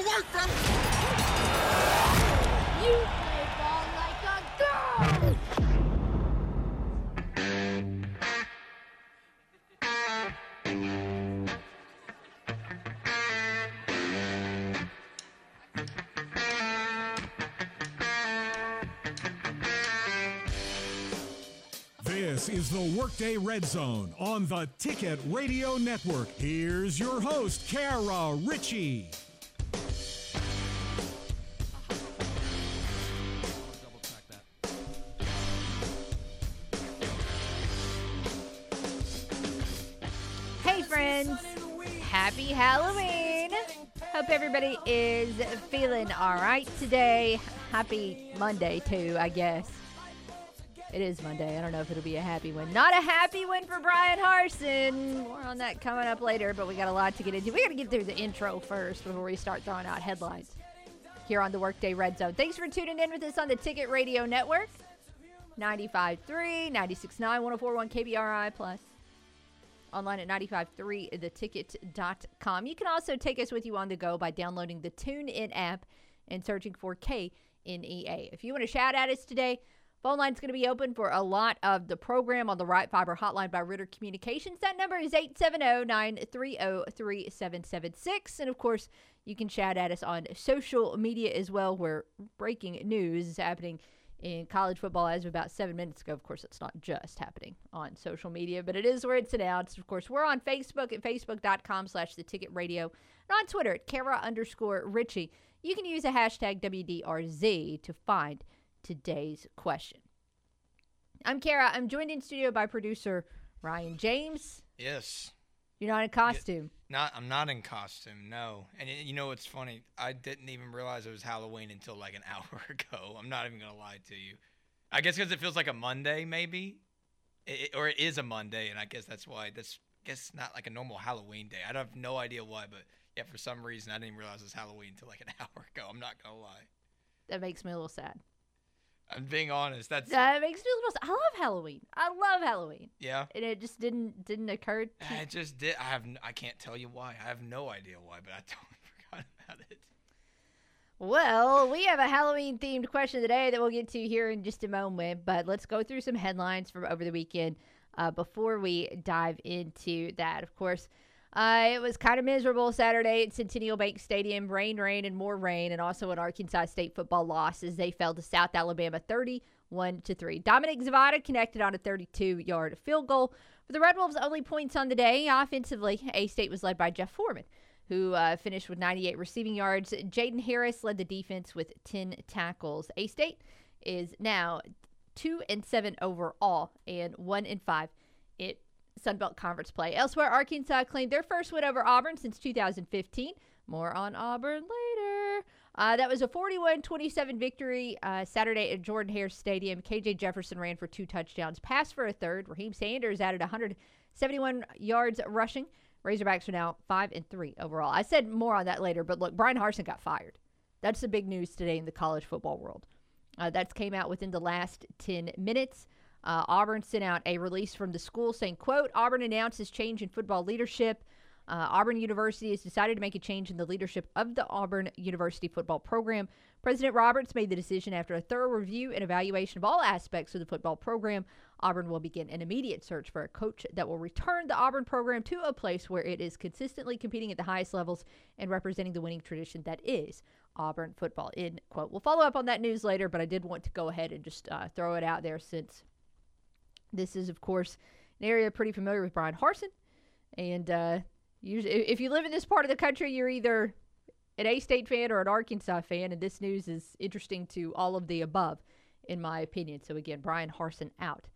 away from me! You play ball like a girl! This is the Workday Red Zone on the Ticket Radio Network. Here's your host, Kara Richey. Hey, friends. Happy Halloween. Hope everybody is feeling all right today. Happy Monday, too, I guess. It is Monday. I don't know if it'll be a happy one. Not a happy one for Bryan Harsin. More on that coming up later, but we got a lot to get into. We got to get through the intro first before we start throwing out headlines here on the Workday Red Zone. Thanks for tuning in with us on the Ticket Radio Network. 95.3, 96.9, 104.1 KBRI Plus. Online at 953theticket.com. You can also take us with you on the go by downloading the TuneIn app and searching for KNEA. If you want to shout at us today, phone line's going to be open for a lot of the program on the Right Fiber Hotline by Ritter Communications. That number is 870-930-3776. And, of course, you can chat at us on social media as well, where breaking news is happening in college football as of about 7 minutes ago. Of course, it's not just happening on social media, but it is where it's announced. Of course, we're on Facebook at facebook.com/theticket radio and on Twitter at Kara_Richey. You can use the hashtag WDRZ to find today's question. I'm Kara. I'm joined in studio by producer Ryan James. Yes. You're not in costume. I'm not in costume, no. And you know what's funny? I didn't even realize it was Halloween until like an hour ago. I'm not even going to lie to you. I guess because it feels like a Monday, maybe. Or it is a Monday, and I guess that's why. I guess not like a normal Halloween day. I have no idea why, but yeah, for some reason, I didn't realize it was Halloween until like an hour ago. I'm not going to lie. That makes me a little sad. I'm being honest. That makes me a little sad. I love Halloween. Yeah. And it just didn't occur to me. It just did. I can't tell you why. I have no idea why, but I totally forgot about it. Well, we have a Halloween-themed question today that we'll get to here in just a moment, but let's go through some headlines from over the weekend before we dive into that. Of course, it was kind of miserable Saturday at Centennial Bank Stadium. Rain, and more rain, and also an Arkansas State football loss as they fell to South Alabama 31-3. Dominic Zavada connected on a 32-yard field goal. For the Red Wolves' only points on the day, offensively, A-State was led by Jeff Foreman, who finished with 98 receiving yards. Jaden Harris led the defense with 10 tackles. A-State is now 2-7 overall and 1-5 in Sunbelt Conference play. Elsewhere, Arkansas claimed their first win over Auburn since 2015. More on Auburn later. That was a 41-27 victory Saturday at Jordan-Hare Stadium. KJ Jefferson ran for 2 touchdowns, passed for a third. Raheem Sanders added 171 yards rushing. Razorbacks are now 5-3 overall. I said more on that later, but look, Bryan Harsin got fired. That's the big news today in the college football world. That came out within the last 10 minutes. Auburn sent out a release from the school saying, quote, Auburn announces change in football leadership. Auburn University has decided to make a change in the leadership of the Auburn University football program. President Roberts made the decision after a thorough review and evaluation of all aspects of the football program. Auburn will begin an immediate search for a coach that will return the Auburn program to a place where it is consistently competing at the highest levels and representing the winning tradition that is Auburn football, end quote. We'll follow up on that news later, but I did want to go ahead and just throw it out there since this is, of course, an area pretty familiar with Bryan Harsin. And if you live in this part of the country, you're either an A-State fan or an Arkansas fan. And this news is interesting to all of the above, in my opinion. So, again, Bryan Harsin out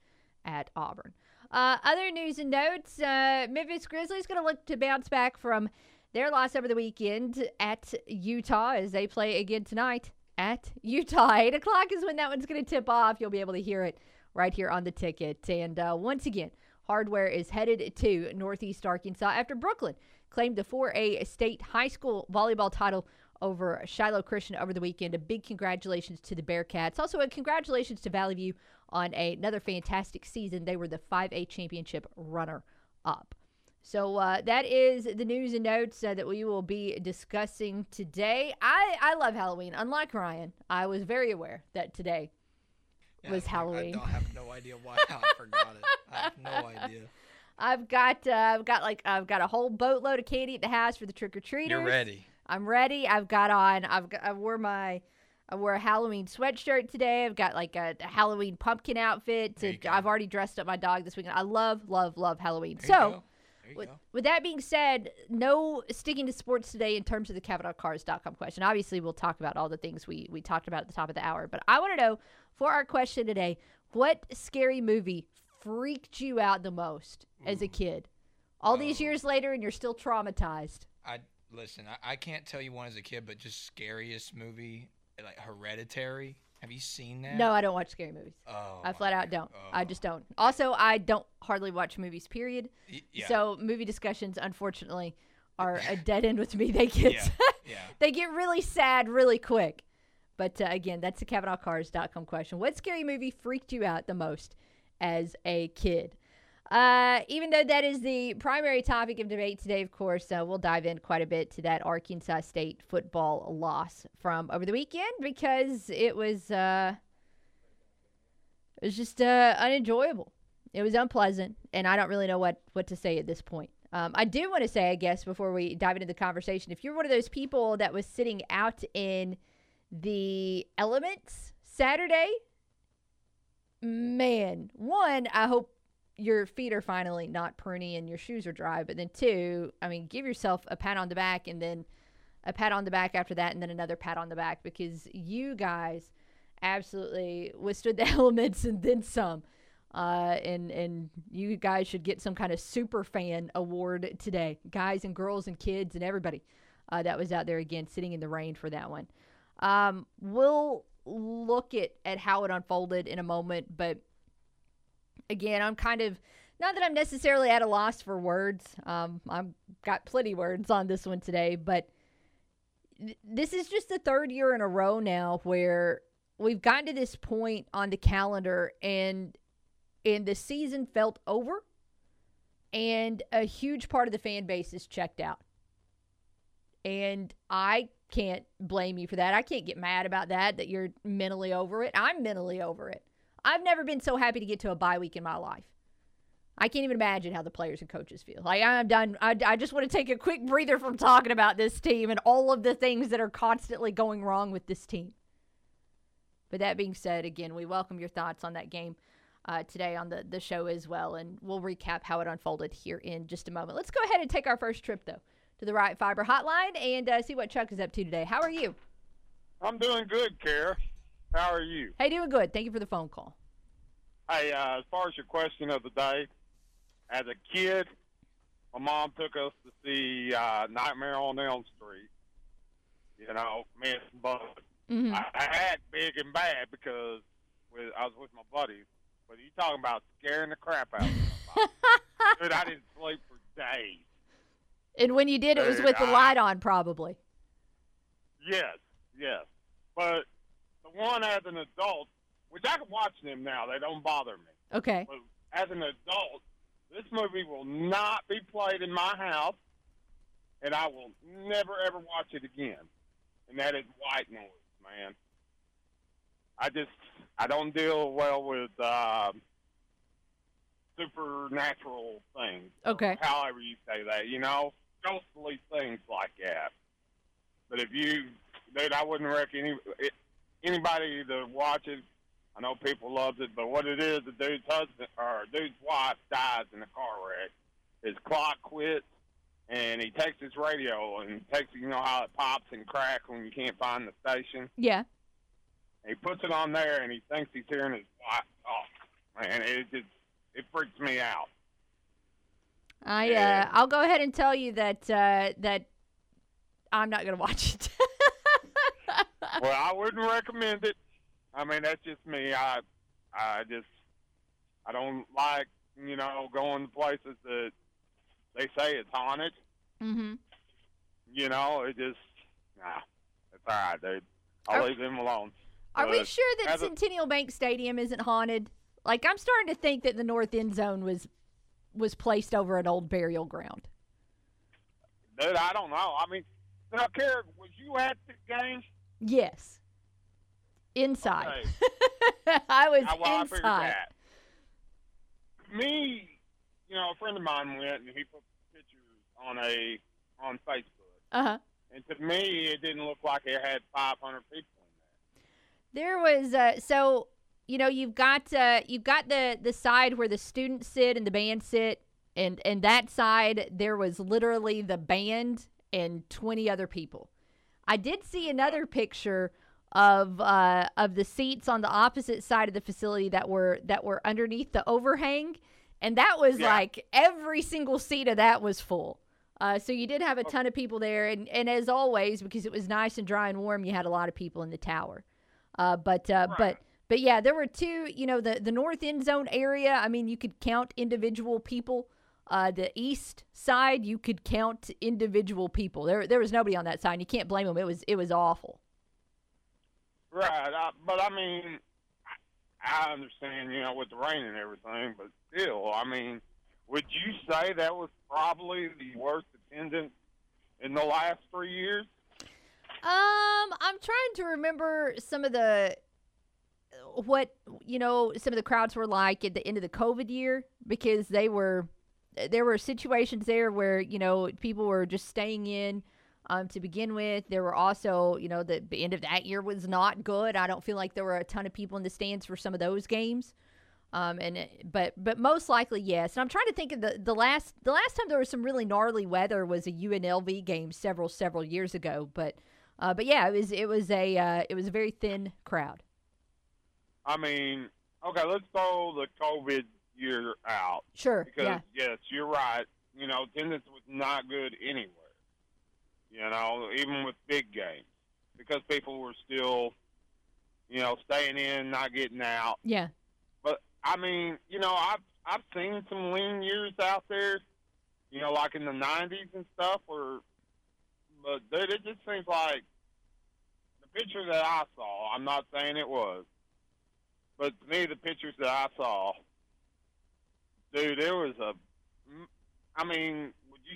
at Auburn. Other news and notes, Memphis Grizzlies going to look to bounce back from their loss over the weekend at Utah as they play again tonight at Utah. 8 o'clock is when that one's going to tip off. You'll be able to hear it right here on the ticket. And once again, hardware is headed to Northeast Arkansas after Brooklyn claimed the 4A state high school volleyball title over Shiloh Christian over the weekend. A big congratulations to the Bearcats. Also, a congratulations to Valley View on another fantastic season. They were the 5A championship runner-up. So that is the news and notes that we will be discussing today. I love Halloween. Unlike Ryan, I was very aware that today was Halloween. I have no idea why I forgot it. I have no idea. I've got a whole boatload of candy at the house for the trick or treaters. You're ready. I'm ready. I wore a Halloween sweatshirt today. I've got like a Halloween pumpkin outfit. I've already dressed up my dog this weekend. I love Halloween. With that being said, no sticking to sports today in terms of the CavenaughCars.com question. Obviously, we'll talk about all the things we talked about at the top of the hour. But I want to know, for our question today, what scary movie freaked you out the most as a kid? All these years later, and you're still traumatized. Listen, I can't tell you one as a kid, but just scariest movie, like Hereditary. Have you seen that? No, I don't watch scary movies. I flat out don't. I just don't. Also, I don't hardly watch movies, period. Yeah. So movie discussions, unfortunately, are a dead end with me. They get they get really sad really quick. But again, that's the CavenaughCars.com question. What scary movie freaked you out the most as a kid? Even though that is the primary topic of debate today, of course, we'll dive in quite a bit to that Arkansas State football loss from over the weekend, because it was just unenjoyable. It was unpleasant, and I don't really know what to say at this point. I do want to say, I guess, before we dive into the conversation, if you're one of those people that was sitting out in the elements Saturday, man, one, I hope your feet are finally not pruny and your shoes are dry. But then two, I mean, give yourself a pat on the back, and then a pat on the back after that, and then another pat on the back, because you guys absolutely withstood the elements and then some. And you guys should get some kind of super fan award today. Guys and girls and kids and everybody that was out there again sitting in the rain for that one. We'll look at how it unfolded in a moment, but again, I'm kind of, not that I'm necessarily at a loss for words. I've got plenty of words on this one today, but this is just the third year in a row now where we've gotten to this point on the calendar and the season felt over, and a huge part of the fan base is checked out. And I can't blame you for that. I can't get mad about that you're mentally over it. I'm mentally over it. I've never been so happy to get to a bye week in my life. I can't even imagine how the players and coaches feel. Like, I'm done. I just want to take a quick breather from talking about this team and all of the things that are constantly going wrong with this team. But that being said, again, we welcome your thoughts on that game today on the show as well, and we'll recap how it unfolded here in just a moment. Let's go ahead and take our first trip, though, to the Right Fiber Hotline and see what Chuck is up to today. How are you? I'm doing good, Kara. How are you? Hey, doing good. Thank you for the phone call. Hey, as far as your question of the day, as a kid, my mom took us to see Nightmare on Elm Street. You know, Miss Bud. Mm-hmm. I had big and bad because I was with my buddies. But you talking about scaring the crap out of somebody. Dude, I didn't sleep for days. And when you did, dude, it was with the light on, probably. Yes. But one, as an adult, which I can watch them now, they don't bother me. Okay. But as an adult, this movie will not be played in my house, and I will never, ever watch it again. And that is white noise, man. I don't deal well with supernatural things. Okay. However you say that, you know, ghostly things like that. But if you, dude, I wouldn't recommend anybody that watches, I know people loves it, but what it is, the dude's husband or dude's wife dies in a car wreck. His clock quits, and he takes his radio and takes, you know how it pops and cracks when you can't find the station. Yeah. He puts it on there, and he thinks he's hearing his wife talk. Man, it freaks me out. I'll go ahead and tell you that I'm not gonna watch it. Well, I wouldn't recommend it. I mean, that's just me. I don't like, you know, going to places that they say it's haunted. Mm-hmm. You know, it's all right, dude. I'll leave them alone. Are we sure that Centennial Bank Stadium isn't haunted? Like, I'm starting to think that the north end zone was was placed over an old burial ground? Dude, I don't know. I mean, now, Kara, was you at the game? Yes. Inside. Okay. I was inside. Me, you know, a friend of mine went and he put pictures on Facebook. Uh-huh. And to me, it didn't look like it had 500 people in there. There was so, you know, you've got the side where the students sit and the band sit, and that side there was literally the band and 20 other people. I did see another picture of the seats on the opposite side of the facility that were underneath the overhang, and that was like every single seat of that was full. So you did have a ton of people there, and as always, because it was nice and dry and warm, you had a lot of people in the tower. But yeah, there were two. You know, the north end zone area, I mean, you could count individual people. The east side, you could count individual people. There was nobody on that side. And you can't blame them. It was awful. Right, but I mean, I understand, you know, with the rain and everything, but still, I mean, would you say that was probably the worst attendance in the last 3 years? I'm trying to remember some of the crowds were like at the end of the COVID year, because there were situations there where, you know, people were just staying in to begin with. There were also, you know, the end of that year was not good. I don't feel like there were a ton of people in the stands for some of those games. But most likely, yes. And I'm trying to think of the last time there was some really gnarly weather was a UNLV game several years ago. But yeah, it was a very thin crowd. I mean, okay, let's throw the COVID year out. Sure. Because yes, you're right. You know, attendance was not good anywhere. You know, even with big games, because people were still, you know, staying in, not getting out. Yeah. I mean, you know, I've seen some lean years out there, you know, like in the 90s and stuff. But dude, it just seems like the picture that I saw, I'm not saying it was, but to me, the pictures that I saw, dude, would you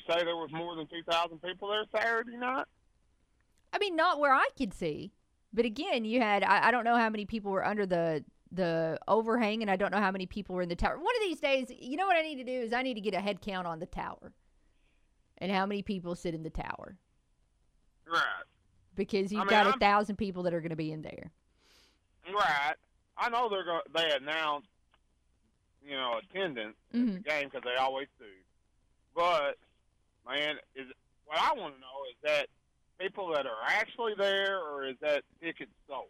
say there was more than 2,000 people there Saturday night? I mean, not where I could see. But again, you had, I don't know how many people were under the overhang, and I don't know how many people were in the tower. One of these days, you know what I need to do is I need to get a head count on the tower and how many people sit in the tower. Right. Because you've got 1,000 people that are going to be in there. Right. I know they announce, you know, attendance at the game, because they always do. But, man, what I want to know is that people that are actually there, or is that ticket sold?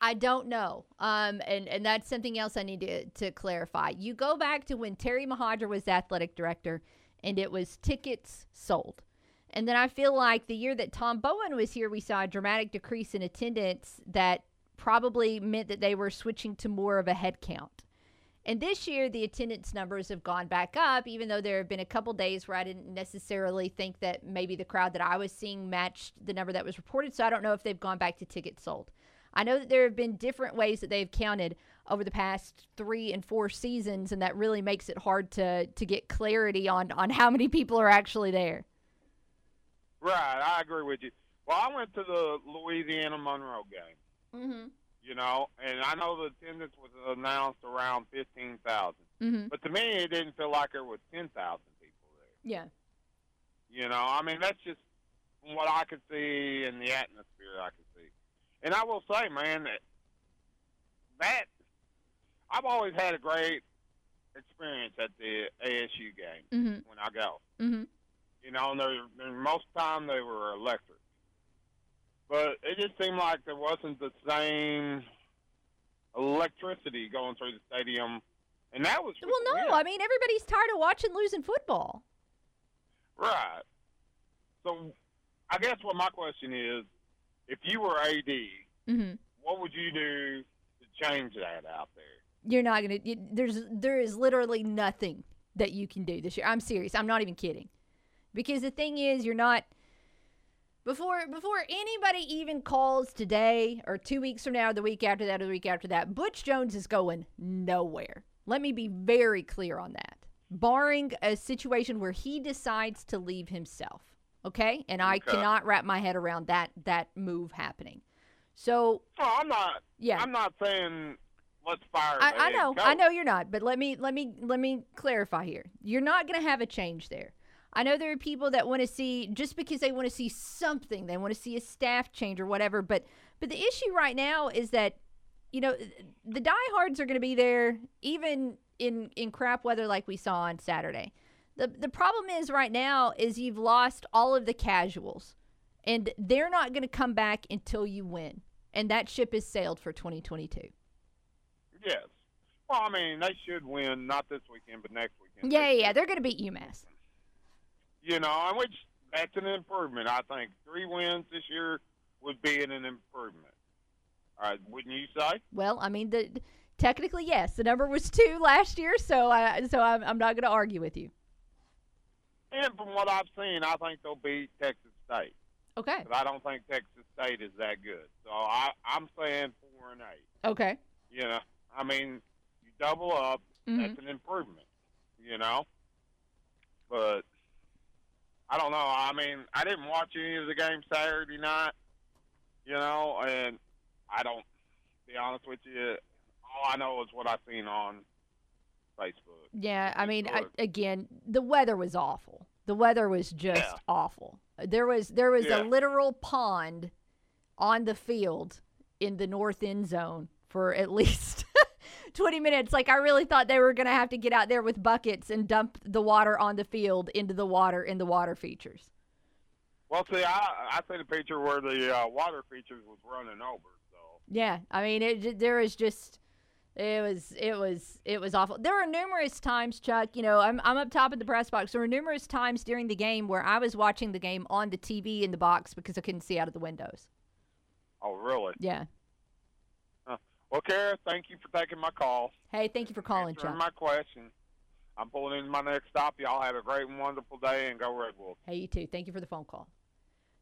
I don't know, and that's something else I need to clarify. You go back to when Terry Mohajir was the athletic director, and it was tickets sold. And then I feel like the year that Tom Bowen was here, we saw a dramatic decrease in attendance that probably meant that they were switching to more of a head count. And this year, the attendance numbers have gone back up, even though there have been a couple days where I didn't necessarily think that maybe the crowd that I was seeing matched the number that was reported, so I don't know if they've gone back to tickets sold. I know that there have been different ways that they've counted over the past 3 and 4 seasons, and that really makes it hard to get clarity on how many people are actually there. Right, I agree with you. Well, I went to the Louisiana-Monroe game, you know, and I know the attendance was announced around 15,000. Mm-hmm. But to me, it didn't feel like there was 10,000 people there. Yeah. You know, I mean, that's just what I could see and the atmosphere I could see. And I will say, man, that I've always had a great experience at the ASU game when I go. Mm-hmm. You know, and most of the time they were electric. But it just seemed like there wasn't the same electricity going through the stadium. And that was really weird. I mean, everybody's tired of watching losing football. Right. So I guess what my question is, if you were AD, what would you do to change that out there? You're not going to – there is literally nothing that you can do this year. I'm serious. I'm not even kidding. Because the thing is, you're not – before anybody even calls today or 2 weeks from now or the week after that or the week after that, Butch Jones is going nowhere. Let me be very clear on that. barring a situation where he decides to leave himself, okay? And I cannot wrap my head around that move happening. So I'm not saying let's fire. I know you're not, but let me clarify here. You're not going to have a change there. I know there are people that want to see, just because they want to see something, they want to see a staff change or whatever, but the issue right now is that, you know, the diehards are going to be there even in crap weather like we saw on Saturday. The problem is right now is you've lost all of the casuals, and they're not going to come back until you win, and that ship is sailed for 2022. Yes. Well, I mean, they should win, not this weekend, but next weekend. Yeah, they're going to beat UMass. You know, which that's an improvement, I think. 3 wins this year would be an improvement. All right, wouldn't you say? Well, I mean, technically, yes. The number was 2 last year, so I'm not going to argue with you. And from what I've seen, I think they'll beat Texas State. Okay. But I don't think Texas State is that good. So I'm saying 4-8. Okay. You know, I mean, you double up, that's an improvement, you know. But I don't know. I mean, I didn't watch any of the games Saturday night, you know, and I don't, to be honest with you, all I know is what I've seen on Facebook. Yeah, I mean, again, the weather was awful. The weather was just awful. There was a literal pond on the field in the north end zone for at least 20 minutes. Like, I really thought they were going to have to get out there with buckets and dump the water on the field into the water in the water features. Well, see, I seen a picture where the water features was running over. So yeah, I mean, it was awful. There were numerous times, Chuck, you know, I'm up top in the press box. There were numerous times during the game where I was watching the game on the TV in the box because I couldn't see out of the windows. Oh, really? Yeah. Well, Kara, thank you for taking my call. Hey, thank you for calling, Chuck. Answering my question. I'm pulling in my next stop. Y'all have a great and wonderful day, and go Red Wolves. Hey, you too. Thank you for the phone call.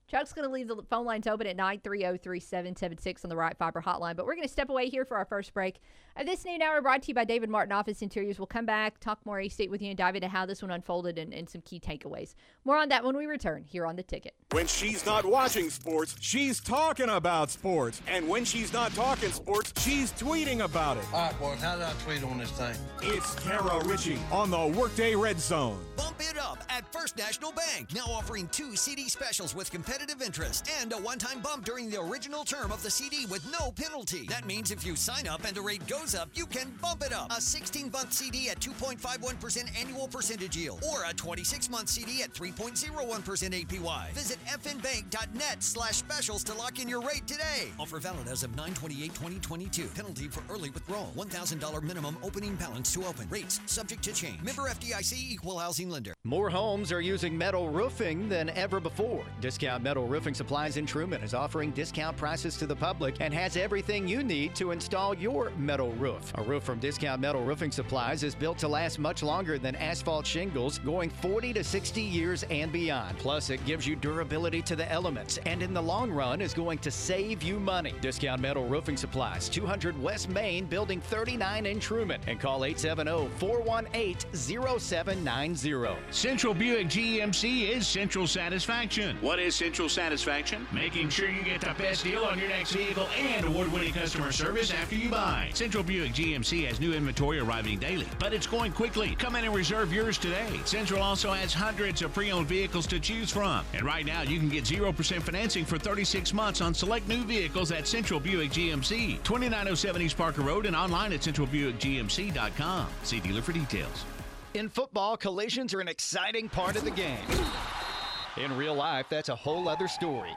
Chuck's going to leave the phone lines open at 930-3776 on the Right Fiber Hotline. But we're going to step away here for our first break. This noon hour brought to you by David Martin Office Interiors. We'll come back, talk more AC with you, and dive into how this one unfolded and some key takeaways. More on that when we return here on The Ticket. When she's not watching sports, she's talking about sports. And when she's not talking sports, she's tweeting about it. All right, boys, how did I tweet on this thing? It's Kara Richey on the Workday Red Zone. Bump it up at First National Bank. Now offering 2 CD specials with competitive interest and a one-time bump during the original term of the CD with no penalty. That means if you sign up and the rate goes up, you can bump it up. A 16-month CD at 2.51% annual percentage yield or a 26-month CD at 3.01% APY. Visit fnbank.net/specials to lock in your rate today. Offer valid as of 9/28/2022. Penalty for early withdrawal. $1,000 minimum opening balance to open. Rates subject to change. Member FDIC, equal housing lender. More homes are using metal roofing than ever before. Discount Metal Roofing Supplies in Truman is offering discount prices to the public and has everything you need to install your metal roof. A roof from Discount Metal Roofing Supplies is built to last much longer than asphalt shingles, going 40 to 60 years and beyond. Plus, it gives you durability to the elements and in the long run is going to save you money. Discount Metal Roofing Supplies, 200 West Main, Building 39 in Truman, and call 870-418-0790. Central Buick GMC is Central Satisfaction. What is Central Satisfaction? Making sure you get the best deal on your next vehicle and award-winning customer service after you buy. Central Buick GMC has new inventory arriving daily, but it's going quickly. Come in and reserve yours today. Central also has hundreds of pre-owned vehicles to choose from. And right now, you can get 0% financing for 36 months on select new vehicles at Central Buick GMC, 2907 East Parker Road, and online at centralbuickgmc.com. See dealer for details. In football, collisions are an exciting part of the game. In real life, that's a whole other story.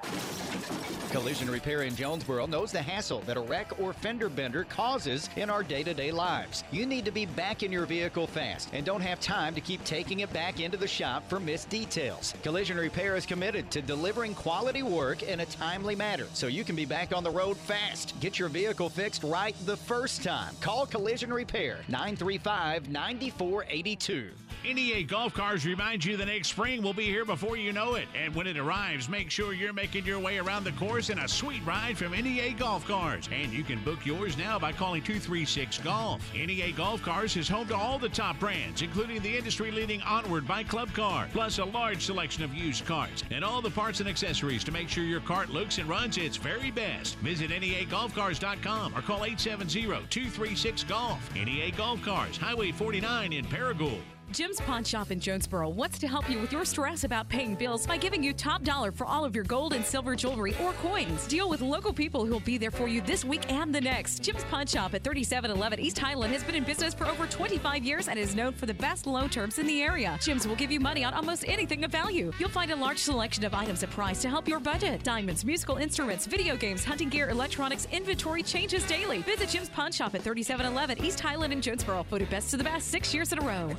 Collision Repair in Jonesboro knows the hassle that a wreck or fender bender causes in our day-to-day lives. You need to be back in your vehicle fast and don't have time to keep taking it back into the shop for missed details. Collision Repair is committed to delivering quality work in a timely manner so you can be back on the road fast. Get your vehicle fixed right the first time. Call Collision Repair, 935-9482. NEA Golf Cars reminds you the next spring will be here before you know it. And when it arrives, make sure you're making your way around the course in a sweet ride from NEA Golf Cars. And you can book yours now by calling 236-GOLF. NEA Golf Cars is home to all the top brands, including the industry-leading Onward by Club Car, plus a large selection of used carts and all the parts and accessories to make sure your cart looks and runs its very best. Visit NEAGolfCars.com or call 870-236-GOLF. NEA Golf Cars, Highway 49 in Paragould. Jim's Pawn Shop in Jonesboro wants to help you with your stress about paying bills by giving you top dollar for all of your gold and silver jewelry or coins. Deal with local people who will be there for you this week and the next. Jim's Pawn Shop at 3711 East Highland has been in business for over 25 years and is known for the best low terms in the area. Jim's will give you money on almost anything of value. You'll find a large selection of items at price to help your budget. Diamonds, musical instruments, video games, hunting gear, electronics, inventory changes daily. Visit Jim's Pawn Shop at 3711 East Highland in Jonesboro. Voted best to the best 6 years in a row.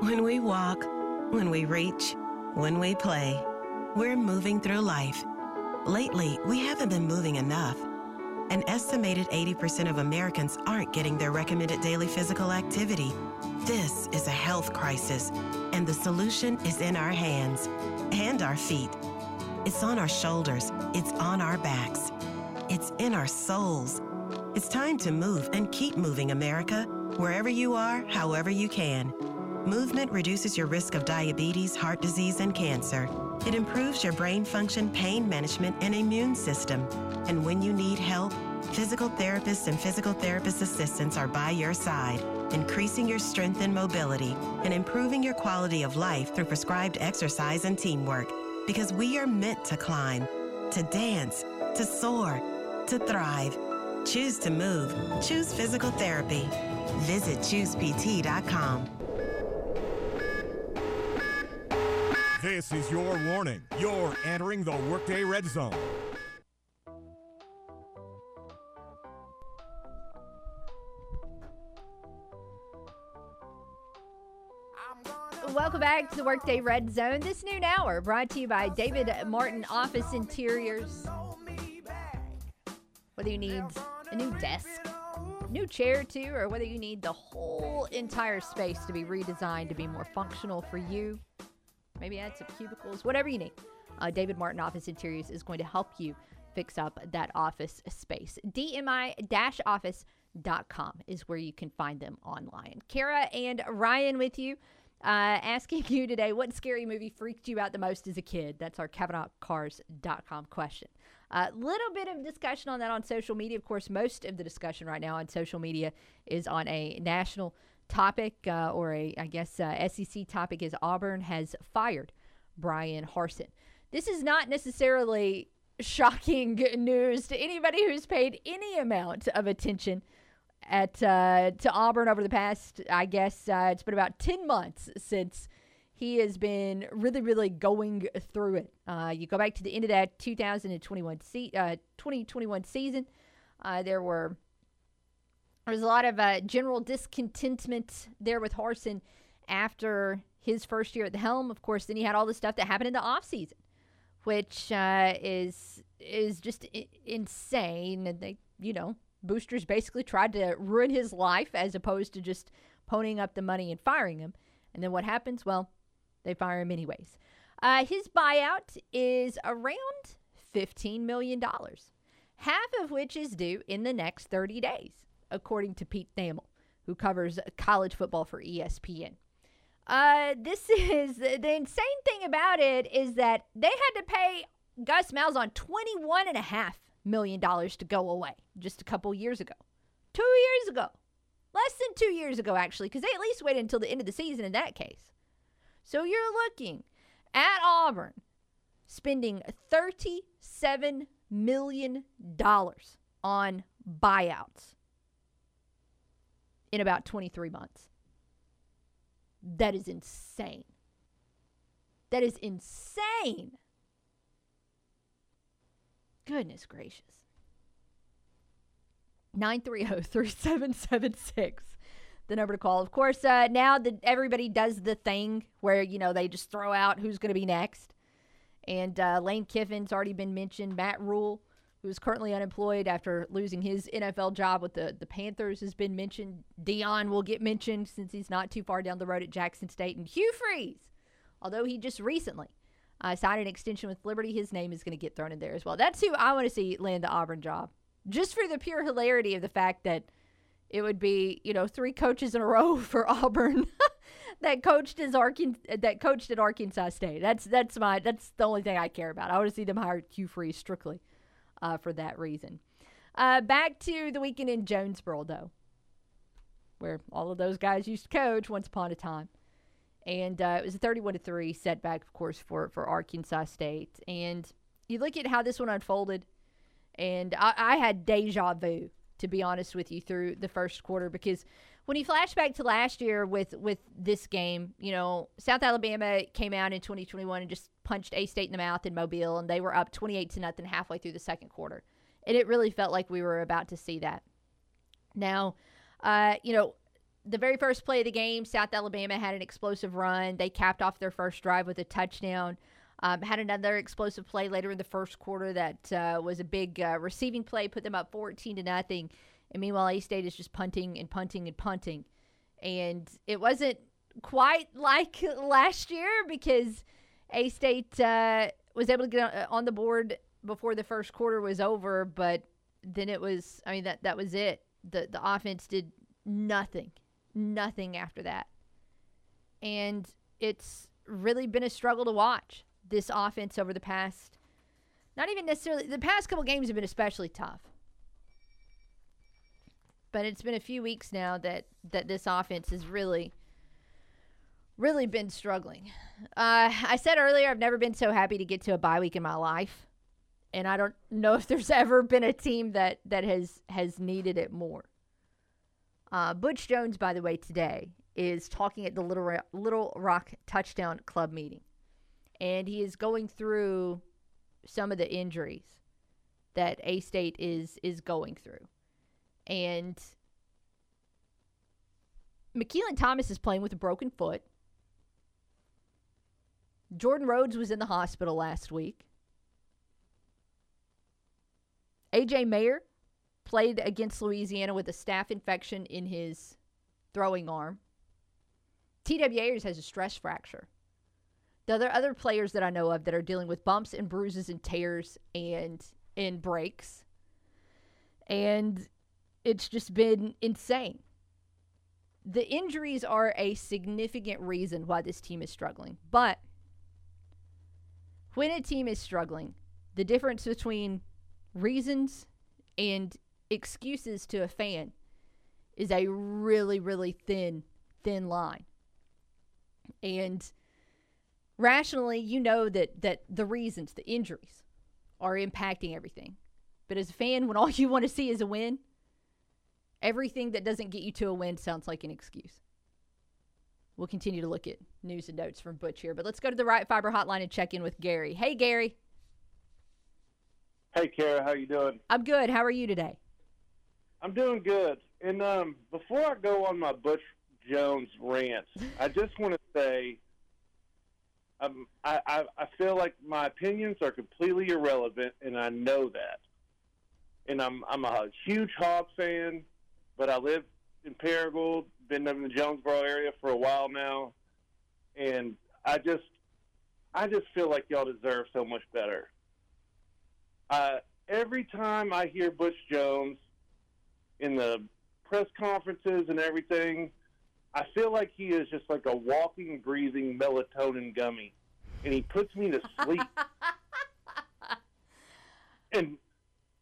When we walk, when we reach, when we play, we're moving through life. Lately, we haven't been moving enough. An estimated 80% of Americans aren't getting their recommended daily physical activity. This is a health crisis, and the solution is in our hands and our feet. It's on our shoulders. It's on our backs. It's in our souls. It's time to move and keep moving, America. Wherever you are, however you can. Movement reduces your risk of diabetes, heart disease, and cancer. It improves your brain function, pain management, and immune system. And when you need help, physical therapists and physical therapist assistants are by your side, increasing your strength and mobility, and improving your quality of life through prescribed exercise and teamwork. Because we are meant to climb, to dance, to soar, to thrive. Choose to move. Choose physical therapy. Visit ChoosePT.com. This is your warning. You're entering the Workday Red Zone. Welcome back to the Workday Red Zone. This noon hour brought to you by David Martin Office Interiors. Whether you need a new desk, new chair too, or whether you need the whole entire space to be redesigned to be more functional for you, maybe add some cubicles, whatever you need, David Martin Office Interiors is going to help you fix up that office space. DMI-office.com is where you can find them online. Kara and Ryan with you, asking you today, what scary movie freaked you out the most as a kid? That's our CavenaughCars.com question. A little bit of discussion on that on social media. Of course, most of the discussion right now on social media is on a national topic or SEC topic is Auburn has fired Bryan Harsin. This is not necessarily shocking news to anybody who's paid any amount of attention to Auburn over the past, it's been about 10 months since he has been really, really going through it. You go back to the end of that 2021 season. There was a lot of general discontentment there with Harsin after his first year at the helm. Of course, then he had all the stuff that happened in the offseason, which is just insane. And they, boosters basically tried to ruin his life as opposed to just ponying up the money and firing him. And then what happens? Well, they fire him anyways. His buyout is around $15 million, half of which is due in the next 30 days, according to Pete Thamel, who covers college football for ESPN. The insane thing about it is that they had to pay Gus Malzahn $21.5 million to go away just a couple years ago. 2 years ago. Less than 2 years ago, actually, because they at least waited until the end of the season in that case. So you're looking at Auburn spending $37 million on buyouts in about 23 months. That is insane. That is insane. Goodness gracious. 930-3776, the number to call. Of course, now that everybody does the thing where, they just throw out who's going to be next. And Lane Kiffin's already been mentioned. Matt Rule, who who is currently unemployed after losing his NFL job with the Panthers, has been mentioned. Dion will get mentioned since he's not too far down the road at Jackson State. And Hugh Freeze, although he just recently signed an extension with Liberty, his name is going to get thrown in there as well. That's who I want to see land the Auburn job, just for the pure hilarity of the fact that it would be, you know, three coaches in a row for Auburn that coached at Arkansas State. That's the only thing I care about. I want to see them hire Hugh Freeze strictly for that reason. Back to the weekend in Jonesboro, though, where all of those guys used to coach once upon a time. And it was a 31-3 setback, of course, for Arkansas State. And you look at how this one unfolded, and I had deja vu, to be honest with you, through the first quarter, because when you flash back to last year with this game, you know, South Alabama came out in 2021 and just punched A-State in the mouth in Mobile, and they were up 28-0 halfway through the second quarter. And it really felt like we were about to see that. Now, you know, the very first play of the game, South Alabama had an explosive run. They capped off their first drive with a touchdown. Had another explosive play later in the first quarter that was a big receiving play, put them up 14-0. And meanwhile, A-State is just punting and punting and punting. And it wasn't quite like last year, because A-State was able to get on the board before the first quarter was over. But then it was, I mean, that was it. The offense did nothing after that. And it's really been a struggle to watch this offense over the past, not even necessarily, the past couple games have been especially tough. But it's been a few weeks now that this offense has really, really been struggling. I said earlier, I've never been so happy to get to a bye week in my life. And I don't know if there's ever been a team that has needed it more. Butch Jones, by the way, today is talking at the Little Rock Touchdown Club meeting. And he is going through some of the injuries that A-State is going through. And McKeelan Thomas is playing with a broken foot. Jordan Rhodes was in the hospital last week. A.J. Mayer played against Louisiana with a staph infection in his throwing arm. T.W. Ayers has a stress fracture. There are other players that I know of that are dealing with bumps and bruises and tears and breaks. And it's just been insane. The injuries are a significant reason why this team is struggling. But when a team is struggling, the difference between reasons and excuses to a fan is a really, really thin line. And rationally, you know that the reasons, the injuries, are impacting everything. But as a fan, when all you want to see is a win, everything that doesn't get you to a win sounds like an excuse. We'll continue to look at news and notes from Butch here, but let's go to the Right Fiber Hotline and check in with Gary. Hey, Gary. Hey, Kara. How you doing? I'm good. How are you today? I'm doing good. And before I go on my Butch Jones rant, I just want to say, I feel like my opinions are completely irrelevant, and I know that. And I'm a huge Hog fan, but I live in Paragould, been in the Jonesboro area for a while now, and I just feel like y'all deserve so much better. Every time I hear Butch Jones in the press conferences and everything, I feel like he is just like a walking, breathing melatonin gummy, and he puts me to sleep. And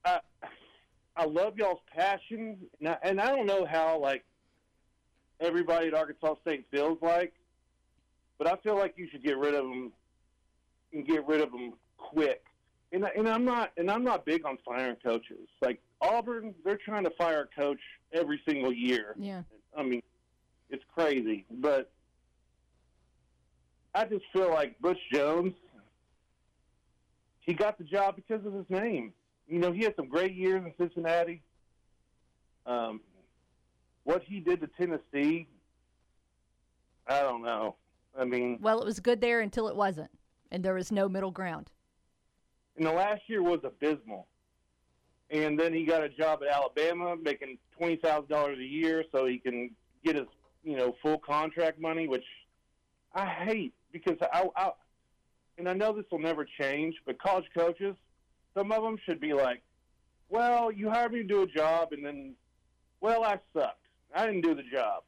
I love y'all's passion, and I don't know how like everybody at Arkansas State feels like, but I feel like you should get rid of them and get rid of them quick. And I'm not big on firing coaches. Like Auburn, they're trying to fire a coach every single year. Yeah, I mean, it's crazy, but I just feel like Butch Jones, he got the job because of his name. You know, he had some great years in Cincinnati. What he did to Tennessee, I don't know. I mean, well, it was good there until it wasn't, and there was no middle ground. And the last year was abysmal. And then he got a job at Alabama making $20,000 a year so he can get his, you know, full contract money, which I hate because I know this will never change, but college coaches, some of them should be like, well, you hired me to do a job, and then, well, I sucked. I didn't do the job.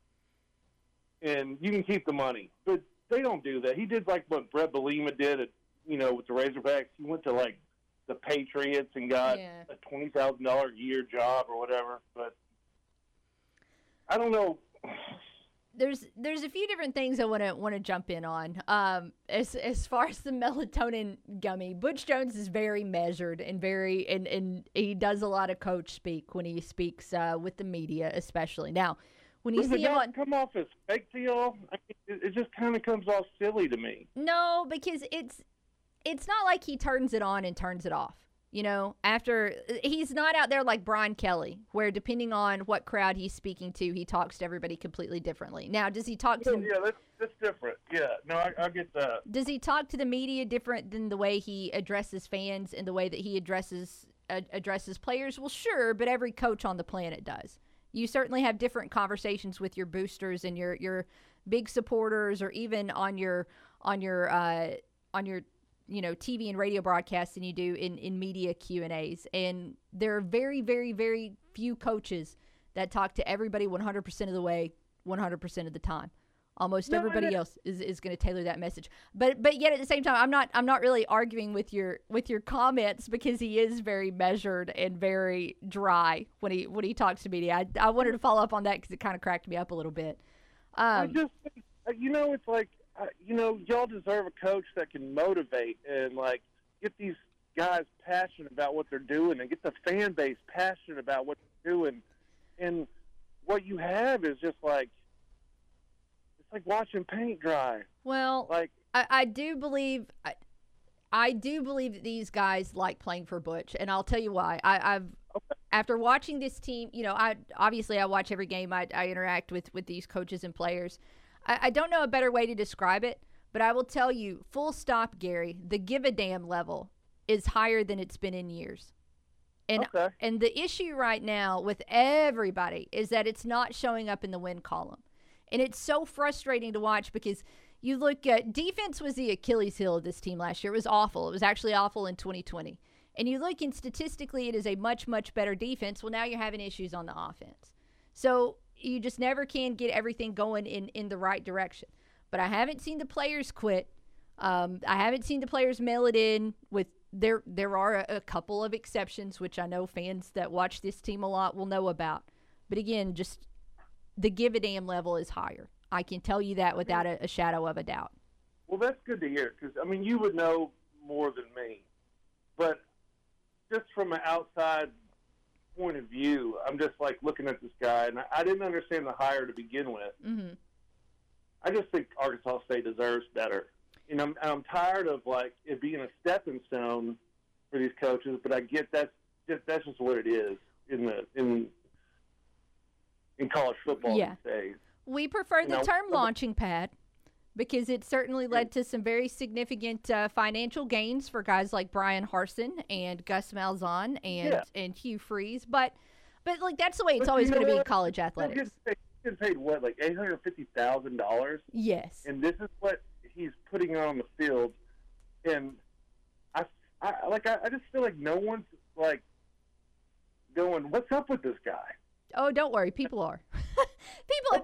And you can keep the money. But they don't do that. He did like what Brett Bielema did at, you know, with the Razorbacks. He went to, like, the Patriots and got a $20,000 a year job or whatever. But I don't know. There's a few different things I want to jump in on. As far as the melatonin gummy, Butch Jones is very measured and very and he does a lot of coach speak when he speaks with the media, especially now. When you see him on, come off as fake deal. I mean, it just kind of comes off silly to me. No, because it's not like he turns it on and turns it off. You know, after he's not out there like Brian Kelly, where depending on what crowd he's speaking to, he talks to everybody completely differently. Now, does he talk to? Yeah, that's different. Yeah, no, I get that. Does he talk to the media different than the way he addresses fans and the way that he addresses players? Well, sure, but every coach on the planet does. You certainly have different conversations with your boosters and your big supporters, or even on your you know, TV and radio broadcasts than you do in media Q&As. And there are very, very, very few coaches that talk to everybody 100% of the way, 100% of the time. Almost everybody else is going to tailor that message. But yet at the same time, I'm not really arguing with your comments, because he is very measured and very dry when he talks to media. I wanted to follow up on that because it kind of cracked me up a little bit. It's like, you know, y'all deserve a coach that can motivate and, like, get these guys passionate about what they're doing and get the fan base passionate about what they're doing. And what you have is just, like, it's like watching paint dry. Well, like, I do believe that these guys like playing for Butch, and I'll tell you why. After watching this team, you know, I watch every game. I interact with these coaches and players. I don't know a better way to describe it, but I will tell you, full stop, Gary, the give-a-damn level is higher than it's been in years. And the issue right now with everybody is that it's not showing up in the win column. And it's so frustrating to watch, because you look at defense was the Achilles heel of this team last year. It was awful. It was actually awful in 2020. And you look, and statistically it is a much, much better defense. Well, now you're having issues on the offense. So you just never can get everything going in the right direction. But I haven't seen the players quit. I haven't seen the players mail it in. With there are a couple of exceptions, which I know fans that watch this team a lot will know about. But again, just the give-a-damn level is higher. I can tell you that without a shadow of a doubt. Well, that's good to hear, because, I mean, you would know more than me. But just from an outside point of view, I'm just like looking at this guy, and I didn't understand the hire to begin with. Mm-hmm. I just think Arkansas State deserves better, and I'm tired of like it being a stepping stone for these coaches. But I get that's just what it is in college football these days. We prefer the term launching pad, because it certainly led to some very significant financial gains for guys like Bryan Harsin and Gus Malzahn and Hugh Freeze. But like, that's the way it's always going to be in college athletics. He's getting paid, what, like $850,000? Yes. And this is what he's putting on the field. And I just feel like no one's, like, going, what's up with this guy? Oh, don't worry. People are.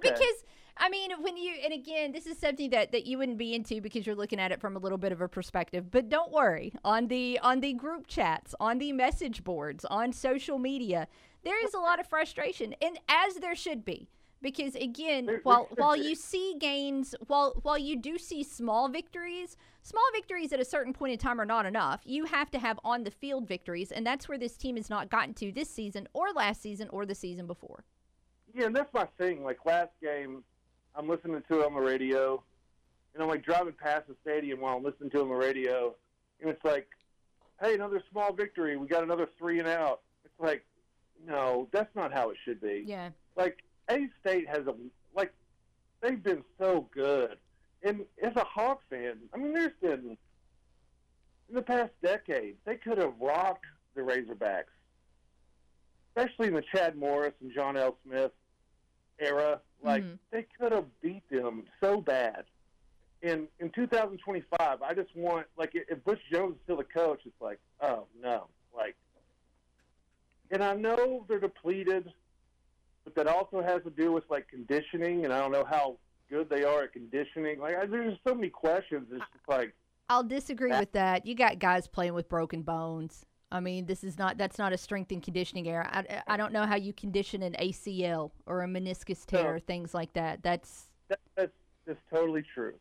Because... I mean, again, this is something that you wouldn't be into, because you're looking at it from a little bit of a perspective. But don't worry, on the group chats, on the message boards, on social media, there is a lot of frustration, and as there should be, because again, while you see gains, while you do see small victories at a certain point in time are not enough. You have to have on the field victories, and that's where this team has not gotten to this season, or last season, or the season before. Yeah, and that's my thing. Like last game, I'm listening to it on the radio, and I'm, like, driving past the stadium while I'm listening to it on the radio, and it's like, hey, another small victory. We got another 3 and out. It's like, no, that's not how it should be. Yeah. Like, A-State they've been so good. And as a Hawk fan, I mean, there's been, in the past decade, they could have rocked the Razorbacks. especially in the Chad Morris and John L. Smith era, like they could have beat them so bad. In 2025, I just want, like, if Butch Jones is still the coach, it's like, oh, no. Like, and I know they're depleted, but that also has to do with, like, conditioning, and I don't know how good they are at conditioning. Like, there's just so many questions. It's just like. I'll disagree with that. You got guys playing with broken bones. I mean, this is not, that's not a strength and conditioning error. I don't know how you condition an ACL or a meniscus tear, things like that. That's totally true.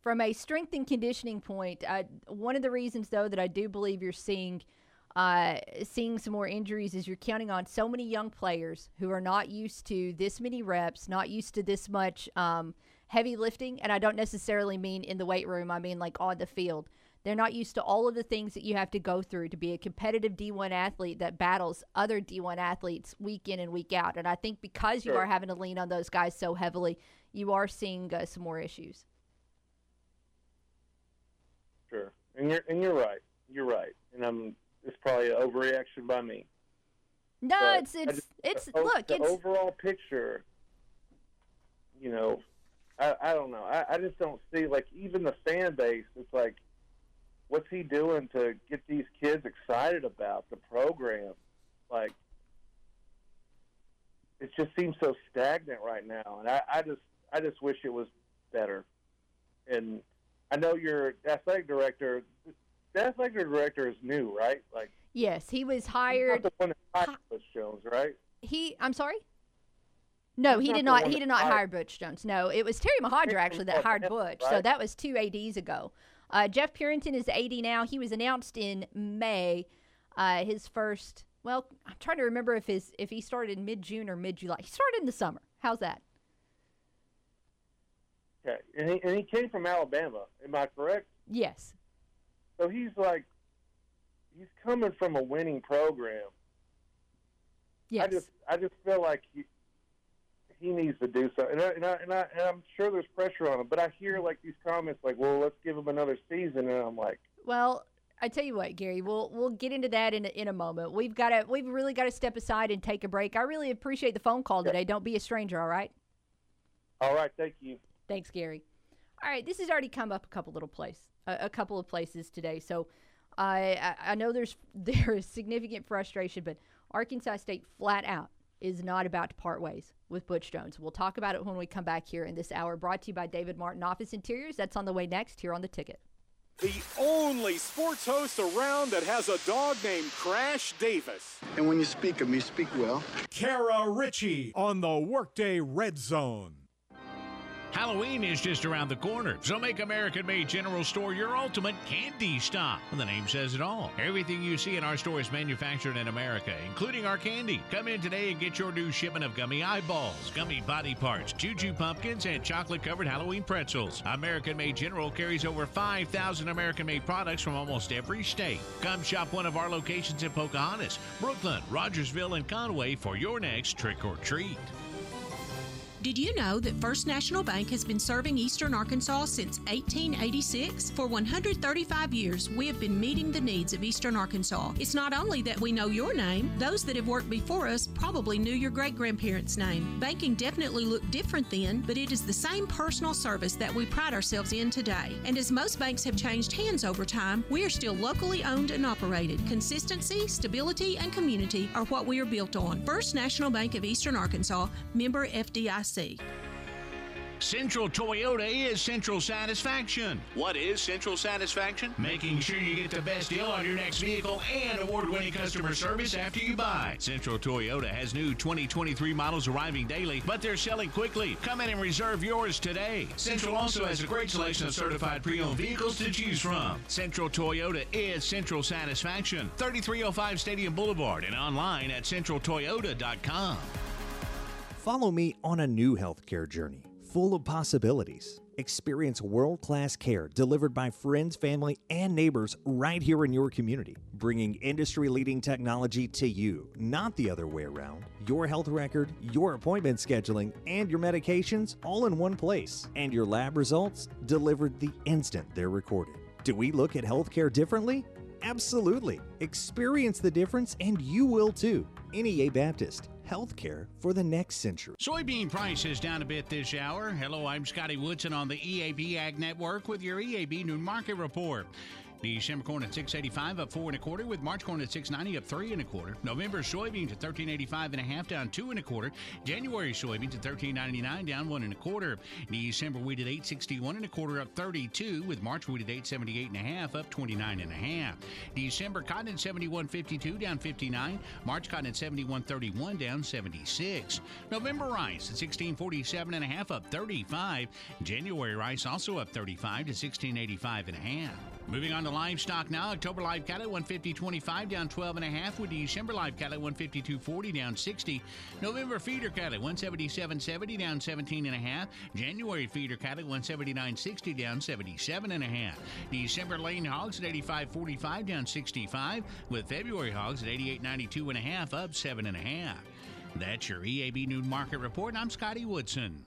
From a strength and conditioning point, one of the reasons, though, that I do believe you're seeing some more injuries is you're counting on so many young players who are not used to this many reps, not used to this much heavy lifting. And I don't necessarily mean in the weight room. I mean, like, on the field. They're not used to all of the things that you have to go through to be a competitive D1 athlete that battles other D1 athletes week in and week out. And I think because you are having to lean on those guys so heavily, you are seeing some more issues. Sure. And you're right. You're right. And it's probably an overreaction by me. No, but it's the overall picture. You know, I don't know. I just don't see, like, even the fan base. It's like, what's he doing to get these kids excited about the program? Like, it just seems so stagnant right now. And I just wish it was better. And I know your athletic director. The athletic director is new, right? Like, yes, he was hired. He's not the one that hired Butch Jones, right? I'm sorry. No, he did not hire Butch Jones. No, it was Terry Mohajir actually that hired Butch. Right? So that was 2 ADs ago. Jeff Purinton is the AD now. He was announced in May. His first. Well, I'm trying to remember if he started in mid-June or mid-July. He started in the summer. How's that? Okay, and he came from Alabama. Am I correct? Yes. So he's coming from a winning program. Yes. I just feel like he needs to do something, and I'm sure there's pressure on him. But I hear, like, these comments, like, "Well, let's give him another season," and I'm like, "Well, I tell you what, Gary, we'll get into that in a moment. We've really got to step aside and take a break. I really appreciate the phone call today. Don't be a stranger, all right? All right, thank you. Thanks, Gary. All right, this has already come up a couple of places today. So I know there is significant frustration, but Arkansas State flat out is not about to part ways with Butch Jones. We'll talk about it when we come back here in this hour, brought to you by David Martin Office Interiors. That's on the way next here on The Ticket. The only sports host around that has a dog named Crash Davis. And when you speak of me, speak well. Kara Richey on the Workday Red Zone. Halloween is just around the corner, so make American Made General Store your ultimate candy stop. Well, the name says it all. Everything you see in our store is manufactured in America, including our candy. Come in today and get your new shipment of gummy eyeballs, gummy body parts, juju pumpkins, and chocolate-covered Halloween pretzels. American Made General carries over 5,000 American-made products from almost every state. Come shop one of our locations in Pocahontas, Brooklyn, Rogersville, and Conway for your next trick or treat. Did you know that First National Bank has been serving Eastern Arkansas since 1886? For 135 years, we have been meeting the needs of Eastern Arkansas. It's not only that we know your name, those that have worked before us probably knew your great-grandparents' name. Banking definitely looked different then, but it is the same personal service that we pride ourselves in today. And as most banks have changed hands over time, we are still locally owned and operated. Consistency, stability, and community are what we are built on. First National Bank of Eastern Arkansas, member FDIC. Central Toyota is Central Satisfaction. What is Central Satisfaction? Making sure you get the best deal on your next vehicle and award-winning customer service after you buy. Central Toyota has new 2023 models arriving daily, but they're selling quickly. Come in and reserve yours today. Central also has a great selection of certified pre-owned vehicles to choose from. Central Toyota is Central Satisfaction. 3305 Stadium Boulevard and online at centraltoyota.com. Follow me on a new healthcare journey full of possibilities. Experience world-class care delivered by friends, family, and neighbors right here in your community, bringing industry-leading technology to you, not the other way around. Your health record, your appointment scheduling, and your medications all in one place, and your lab results delivered the instant they're recorded. Do we look at healthcare differently? Absolutely. Experience the difference and you will too. NEA Baptist. Healthcare for the next century. Soybean prices down a bit this hour. Hello, I'm Scotty Woodson on the EAB Ag Network with your EAB Noon Market Report. December corn at $6.85, up 4 1/4, with March corn at $6.90, up 3 1/4. November soybeans at $13.85 1/2, down 2 1/4. January soybeans at $13.99, down 1 1/4. December wheat at $8.61 1/4, up 32, with March wheat at $8.78 1/2, up 29 1/2. December cotton at $71.52, down 59. March cotton at $71.31, down 76. November rice at $16.47 1/2, up 35. January rice also up 35 to $16.85 1/2. Moving on to livestock now. October live cattle at 150.25, down 12 1/2, with December live cattle at 152.40, down 60. November feeder cattle at 177.70, down 17 1/2. January feeder cattle at 179.60, down 77 1/2. December lane hogs at 85.45, down 65, with February hogs at 88.92 1/2, up 7 1/2. That's your EAB Noon Market Report. I'm Scotty Woodson.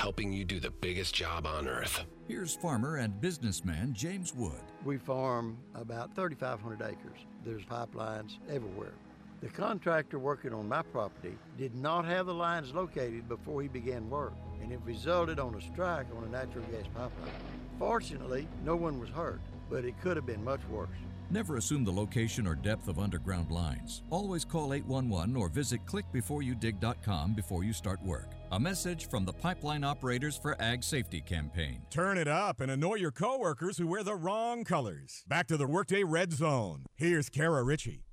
helping you do the biggest job on earth. Here's farmer and businessman James Wood. We farm about 3,500 acres. There's pipelines everywhere. The contractor working on my property did not have the lines located before he began work, and it resulted on a strike on a natural gas pipeline. Fortunately, no one was hurt, but it could have been much worse. Never assume the location or depth of underground lines. Always call 811 or visit clickbeforeyoudig.com before you start work. A message from the Pipeline Operators for Ag Safety campaign. Turn it up and annoy your coworkers who wear the wrong colors. Back to the Workday Red Zone. Here's Kara Richey.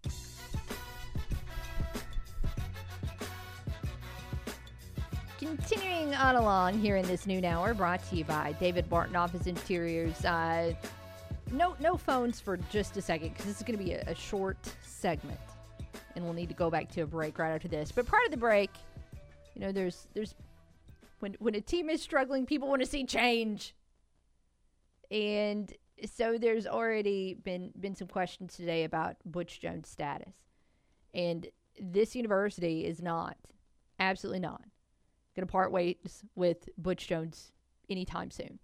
Continuing on along here in this noon hour, brought to you by David Martin Office Interiors. No phones for just a second, because this is going to be a short segment, and we'll need to go back to a break right after this. But prior to the break, you know, there's when a team is struggling, people want to see change, and so there's already been some questions today about Butch Jones' status, and this university is not, absolutely not, going to part ways with Butch Jones anytime soon.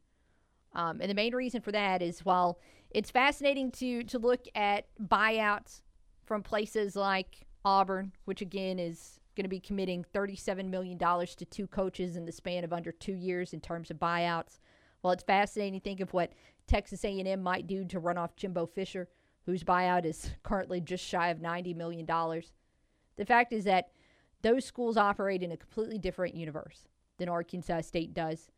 And the main reason for that is, while it's fascinating to look at buyouts from places like Auburn, which again is going to be committing $37 million to two coaches in the span of under 2 years in terms of buyouts, while it's fascinating to think of what Texas A&M might do to run off Jimbo Fisher, whose buyout is currently just shy of $90 million. The fact is that those schools operate in a completely different universe than Arkansas State does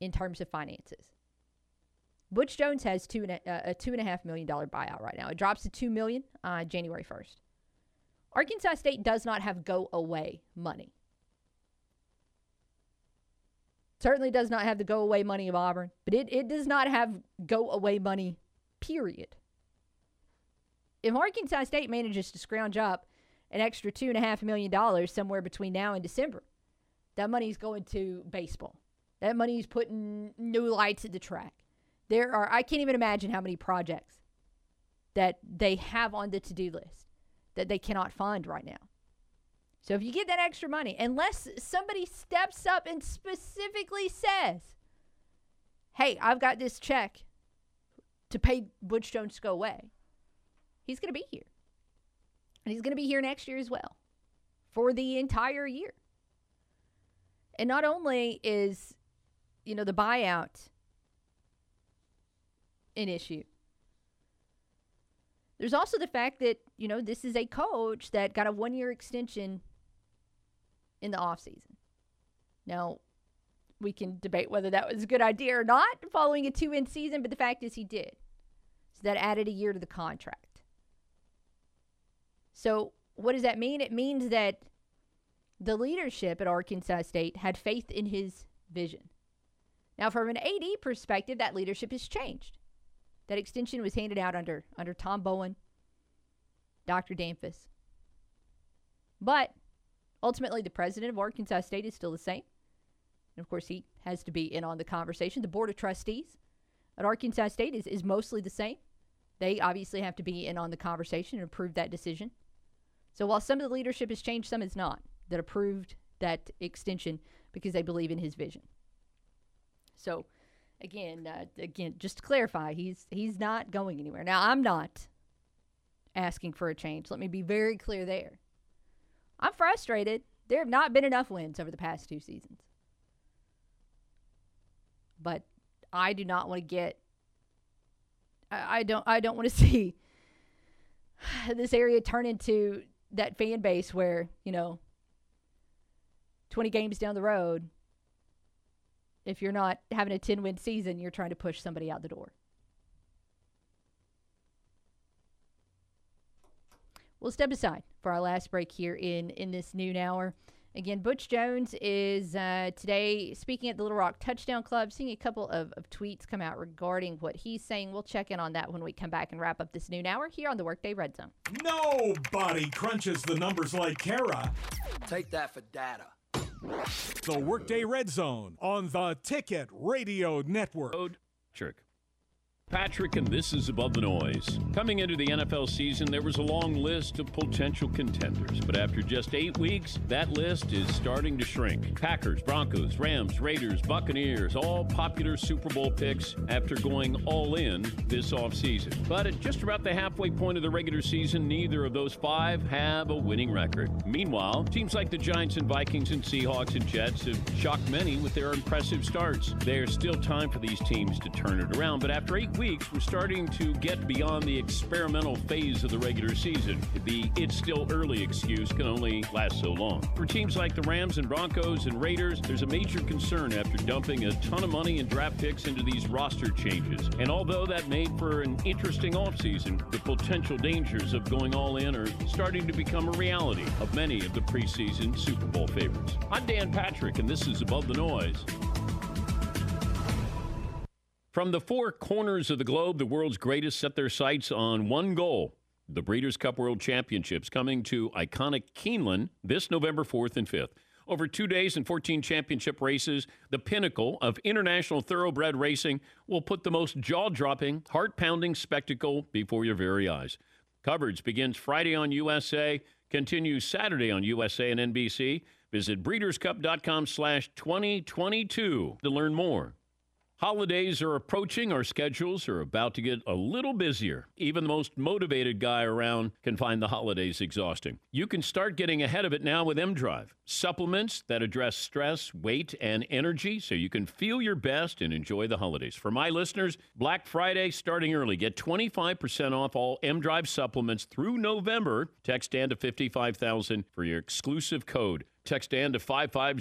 in terms of finances. Butch Jones has a $2.5 million buyout right now. It drops to $2 million January 1st. Arkansas State does not have go-away money. Certainly does not have the go-away money of Auburn, but it does not have go-away money, period. If Arkansas State manages to scrounge up an extra $2.5 million somewhere between now and December, that money's going to baseball. That money's putting new lights at the track. There are, I can't even imagine how many projects that they have on the to-do list that they cannot fund right now. So if you get that extra money, unless somebody steps up and specifically says, hey, I've got this check to pay Butch Jones to go away, he's going to be here. And he's going to be here next year as well, for the entire year. And not only is, you know, the buyout an issue, there's also the fact that, you know, this is a coach that got a 1-year extension in the offseason. Now, we can debate whether that was a good idea or not following a 2-win season, but the fact is he did. So that added a year to the contract. So what does that mean? It means that the leadership at Arkansas State had faith in his vision. Now, from an AD perspective, that leadership has changed. That extension was handed out under Tom Bowen, Dr. Danfus. But ultimately, the president of Arkansas State is still the same. And, of course, he has to be in on the conversation. The board of trustees at Arkansas State is mostly the same. They obviously have to be in on the conversation and approve that decision. So while some of the leadership has changed, some has not, that approved that extension because they believe in his vision. So, again, just to clarify, he's not going anywhere. Now, I'm not asking for a change. Let me be very clear there. I'm frustrated. There have not been enough wins over the past two seasons. But I do not want to get, I don't want to see this area turn into that fan base where, you know, 20 games down the road, if you're not having a 10-win season, you're trying to push somebody out the door. We'll step aside for our last break here in this noon hour. Again, Butch Jones is today speaking at the Little Rock Touchdown Club, seeing a couple of tweets come out regarding what he's saying. We'll check in on that when we come back and wrap up this noon hour here on the Workday Red Zone. Nobody crunches the numbers like Kara. Take that for data. The Workday Red Zone on the Ticket Radio Network. Trick. Patrick, and this is Above the Noise. Coming into the NFL season, there was a long list of potential contenders. But after just 8 weeks, that list is starting to shrink. Packers, Broncos, Rams, Raiders, Buccaneers, all popular Super Bowl picks after going all in this offseason. But at just about the halfway point of the regular season, neither of those five have a winning record. Meanwhile, teams like the Giants and Vikings and Seahawks and Jets have shocked many with their impressive starts. There's still time for these teams to turn it around, but after 8 weeks, we're starting to get beyond the experimental phase of the regular season. The it's still early excuse can only last so long. For teams like the Rams and Broncos and Raiders, there's a major concern after dumping a ton of money and draft picks into these roster changes. And although that made for an interesting offseason, the potential dangers of going all in are starting to become a reality of many of the preseason Super Bowl favorites. I'm Dan Patrick, and this is Above the Noise. From the four corners of the globe, the world's greatest set their sights on one goal, the Breeders' Cup World Championships, coming to iconic Keeneland this November 4th and 5th. Over 2 days and 14 championship races, the pinnacle of international thoroughbred racing will put the most jaw-dropping, heart-pounding spectacle before your very eyes. Coverage begins Friday on USA, continues Saturday on USA and NBC. Visit breederscup.com/2022 to learn more. Holidays are approaching. Our schedules are about to get a little busier. Even the most motivated guy around can find the holidays exhausting. You can start getting ahead of it now with M-Drive. Supplements that address stress, weight, and energy so you can feel your best and enjoy the holidays. For my listeners, Black Friday starting early. Get 25% off all M-Drive supplements through November. Text Dan to 55,000 for your exclusive code. Text Dan to 55000.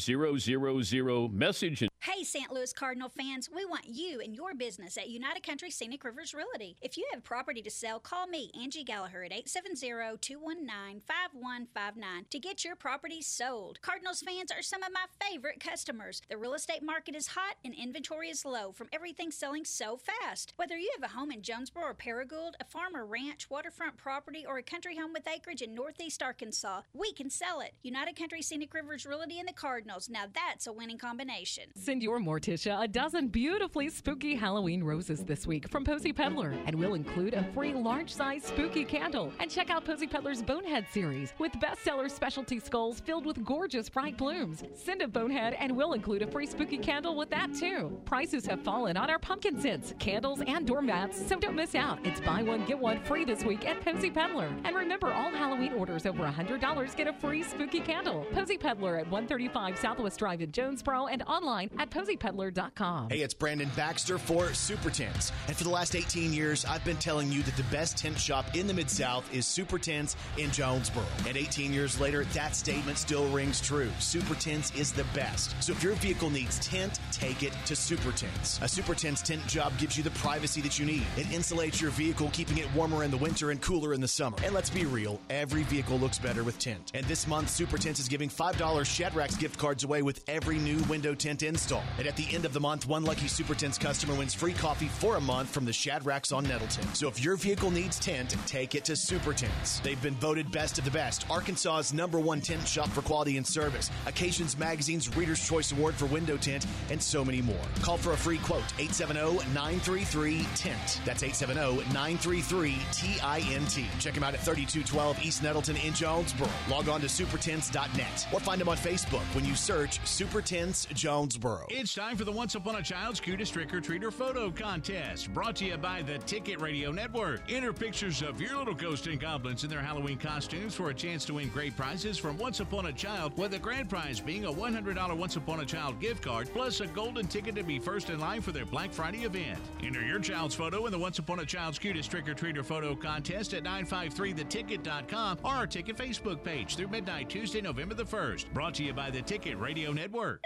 Message and hey, St. Louis Cardinal fans, we want you and your business at United Country Scenic Rivers Realty. If you have property to sell, call me, Angie Gallagher, at 870-219-5159 to get your property sold. Cardinals fans are some of my favorite customers. The real estate market is hot and inventory is low from everything selling so fast. Whether you have a home in Jonesboro or Paragould, a farm or ranch, waterfront property, or a country home with acreage in Northeast Arkansas, we can sell it. United Country Scenic Rivers Realty and the Cardinals. Now that's a winning combination. Send your Morticia a dozen beautifully spooky Halloween roses this week from Posy Peddler, and we'll include a free large-size spooky candle. And check out Posy Peddler's Bonehead series with bestseller specialty skulls filled with gorgeous bright blooms. Send a bonehead, and we'll include a free spooky candle with that too. Prices have fallen on our pumpkin scents, candles, and doormats, so don't miss out. It's buy one, get one free this week at Posy Peddler. And remember, all Halloween orders over $100 get a free spooky candle. Posy Peddler at 135 Southwest Drive in Jonesboro and online at posypeddler.com. Hey, it's Brandon Baxter for Super Tents. And for the last 18 years, I've been telling you that the best tent shop in the Mid-South is Super Tents in Jonesboro. And 18 years later, that statement still rings true. Super Tents is the best. So if your vehicle needs tent, take it to Super Tents. A Super Tents tent job gives you the privacy that you need. It insulates your vehicle, keeping it warmer in the winter and cooler in the summer. And let's be real, every vehicle looks better with tent. And this month, Super Tents is giving 5 $5 Shetrax gift cards away with every new window tint install. And at the end of the month, one lucky Super Tints customer wins free coffee for a month from the Shadracks on Nettleton. So if your vehicle needs tint, take it to Super Tints. They've been voted best of the best, Arkansas's #1 tint shop for quality and service, Occasions Magazine's Reader's Choice Award for window tint, and so many more. Call for a free quote, 870-933-TINT. That's 870-933-TINT. Check them out at 3212 East Nettleton in Jonesboro. Log on to supertints.net or find them on Facebook when you search Super Tints Jonesboro. It's time for the Once Upon a Child's Cutest Trick-or-Treater Photo Contest, brought to you by the Ticket Radio Network. Enter pictures of your little ghost and goblins in their Halloween costumes for a chance to win great prizes from Once Upon a Child, with the grand prize being a $100 Once Upon a Child gift card, plus a golden ticket to be first in line for their Black Friday event. Enter your child's photo in the Once Upon a Child's Cutest Trick-or-Treater Photo Contest at 953theticket.com or our Ticket Facebook page through midnight Tuesday, November the 1st. Brought to you by the Ticket Radio Network.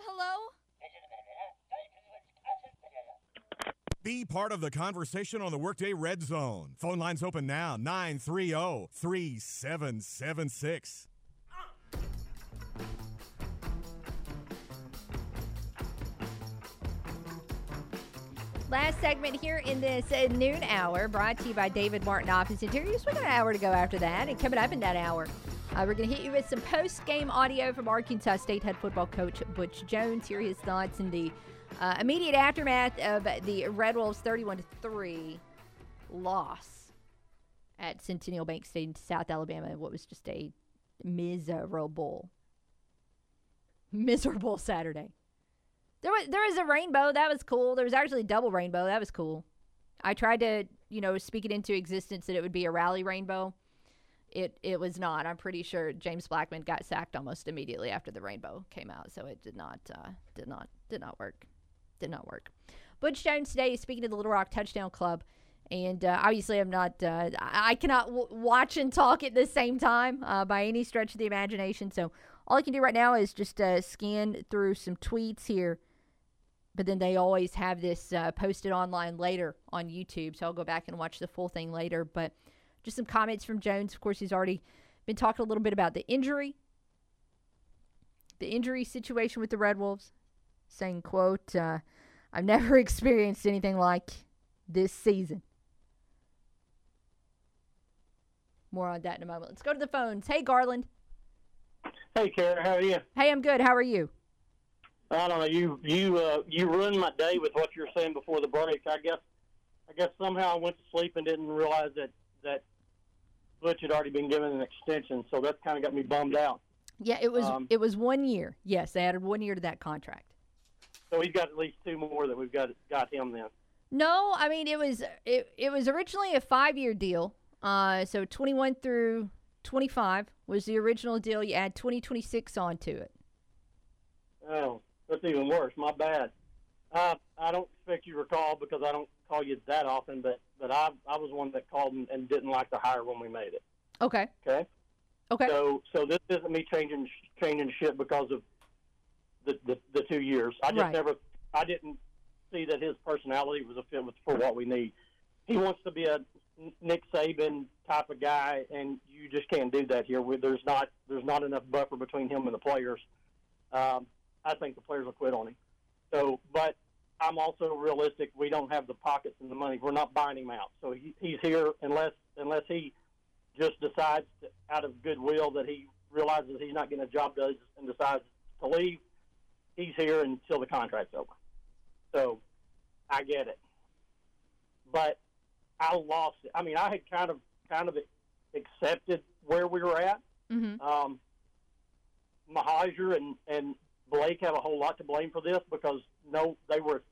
Hello? Be part of the conversation on the Workday Red Zone. Phone lines open now, 930-3776. Last segment here in this noon hour, brought to you by David Martin Office Interiors. We got an hour to go after that, and coming up in that hour, we're going to hit you with some post-game audio from Arkansas State head football coach Butch Jones. Here are his thoughts in the immediate aftermath of the Red Wolves' 31-3 loss at Centennial Bank Stadium to South Alabama in what was just a miserable Saturday. There was a rainbow. That was cool. There was actually a double rainbow. That was cool. I tried to, speak it into existence that it would be a rally rainbow. It was not. I'm pretty sure James Blackman got sacked almost immediately after the rainbow came out, so it did not work. Butch Jones today is speaking to the Little Rock Touchdown Club, and obviously I'm not. I cannot watch and talk at the same time by any stretch of the imagination. So all I can do right now is just scan through some tweets here. But then they always have this posted online later on YouTube, so I'll go back and watch the full thing later. But just some comments from Jones. Of course, he's already been talking a little bit about the injury situation with the Red Wolves, saying, quote, I've never experienced anything like this season. More on that in a moment. Let's go to the phones. Hey, Garland. Hey, Kara. How are you? Hey, I'm good. How are you? I don't know. You ruined my day with what you were saying before the break. I guess somehow I went to sleep and didn't realize that Butch had already been given an extension, so that's kind of got me bummed out. Yeah, it was 1 year. Yes, they added 1 year to that contract. So he's got at least two more that we've got him then. No, I mean it was originally a 5-year deal. So 21 through 25 was the original deal. You add 2026 onto it. Oh, that's even worse. My bad. I don't expect you to recall because I don't call you that often, but I was one that called and didn't like the hire when we made it. Okay. So this isn't me changing shit because of the 2 years. I didn't see that his personality was a fit for what we need. He wants to be a Nick Saban type of guy, and you just can't do that here. There's not enough buffer between him and the players. I think the players will quit on him. So, but I'm also realistic. We don't have the pockets and the money. We're not buying him out. So he's here unless he just decides to, out of goodwill that he realizes he's not getting a job done and decides to leave. He's here until the contract's over. So I get it. But I lost it. I mean, I had kind of accepted where we were at. Mm-hmm. Mohajir and Blake have a whole lot to blame for this because, they were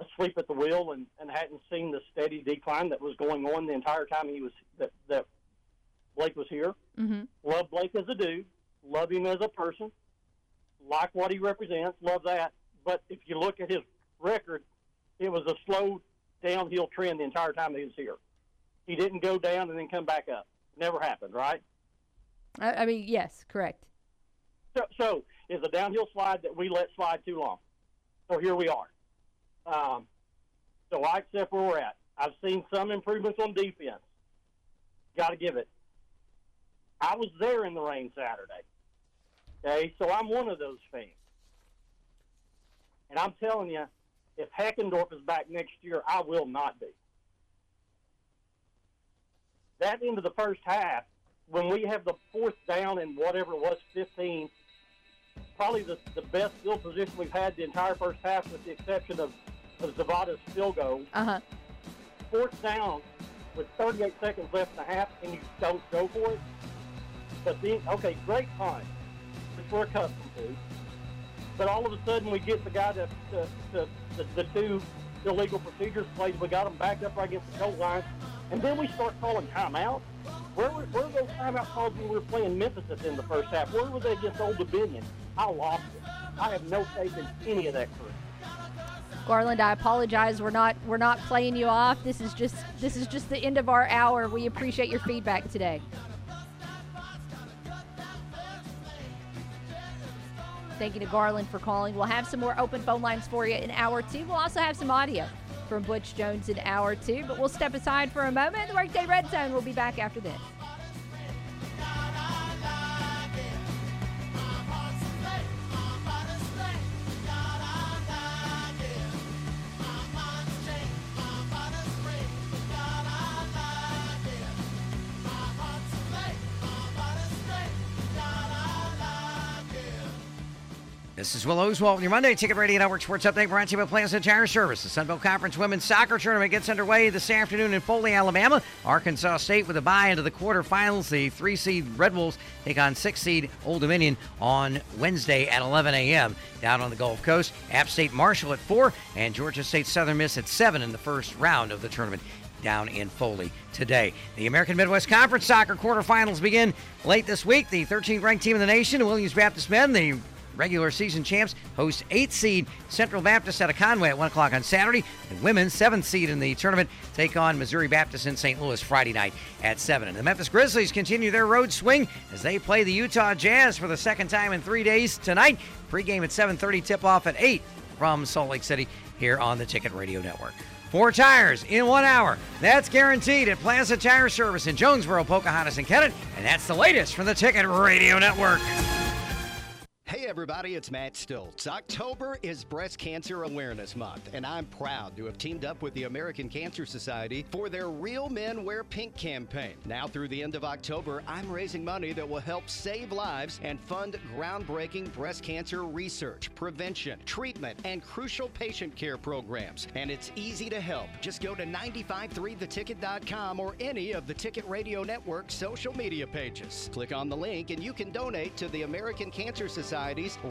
asleep at the wheel and hadn't seen the steady decline that was going on the entire time that Blake was here. Mm-hmm. Love Blake as a dude. Love him as a person. Like what he represents. Love that. But if you look at his record, it was a slow downhill trend the entire time he was here. He didn't go down and then come back up. Never happened, right? I mean, yes, correct. So it's a downhill slide that we let slide too long. So here we are. So I accept where we're at. I've seen some improvements on defense. Got to give it. I was there in the rain Saturday. Okay, so I'm one of those fans. And I'm telling you, if Heckendorf is back next year, I will not be. That end of the first half, when we have the fourth down and whatever it was, 15, probably the best field position we've had the entire first half with the exception of Zavada's field goal. Uh-huh. Fourth down with 38 seconds left in the half, and you don't go for it. But then, okay, great punt, which we're accustomed to. But all of a sudden we get the guy the two illegal procedures plays. We got them backed up right against the goal line. And then we start calling timeouts. Where were those timeout calls when we were playing Memphis in the first half? Where were they against Old Dominion? I lost it. I have no faith in any of that crew. Garland, I apologize. We're not playing you off. This is just the end of our hour. We appreciate your feedback today. Thank you to Garland for calling. We'll have some more open phone lines for you in hour two. We'll also have some audio from Butch Jones in hour two, but we'll step aside for a moment. The Workday Red Zone will be back after this. This is Will Oswalt with your Monday Ticket Radio Network Sports Update brought to you by Plans and Tire Service. The Sun Belt Conference Women's Soccer Tournament gets underway this afternoon in Foley, Alabama. Arkansas State with a bye into the quarterfinals. The 3-seed Red Wolves take on 6-seed Old Dominion on Wednesday at 11 a.m. Down on the Gulf Coast, App State Marshall at 4 and Georgia State Southern Miss at 7 in the first round of the tournament down in Foley today. The American Midwest Conference Soccer quarterfinals begin late this week. The 13th ranked team in the nation, Williams Baptist men, the regular season champs, host 8-seed Central Baptist out of Conway at 1 o'clock on Saturday. And women, 7th seed in the tournament, take on Missouri Baptist in St. Louis Friday night at 7. And the Memphis Grizzlies continue their road swing as they play the Utah Jazz for the second time in 3 days tonight. Pre-game at 7:30, tip-off at 8 from Salt Lake City here on the Ticket Radio Network. 4 tires in 1 hour. That's guaranteed at Plaza Tire Service in Jonesboro, Pocahontas, and Kennett. And that's the latest from the Ticket Radio Network. Hey everybody, it's Matt Stoltz. October is Breast Cancer Awareness Month, and I'm proud to have teamed up with the American Cancer Society for their Real Men Wear Pink campaign. Now through the end of October, I'm raising money that will help save lives and fund groundbreaking breast cancer research, prevention, treatment, and crucial patient care programs. And it's easy to help. Just go to 953theticket.com or any of the Ticket Radio Network social media pages. Click on the link and you can donate to the American Cancer Society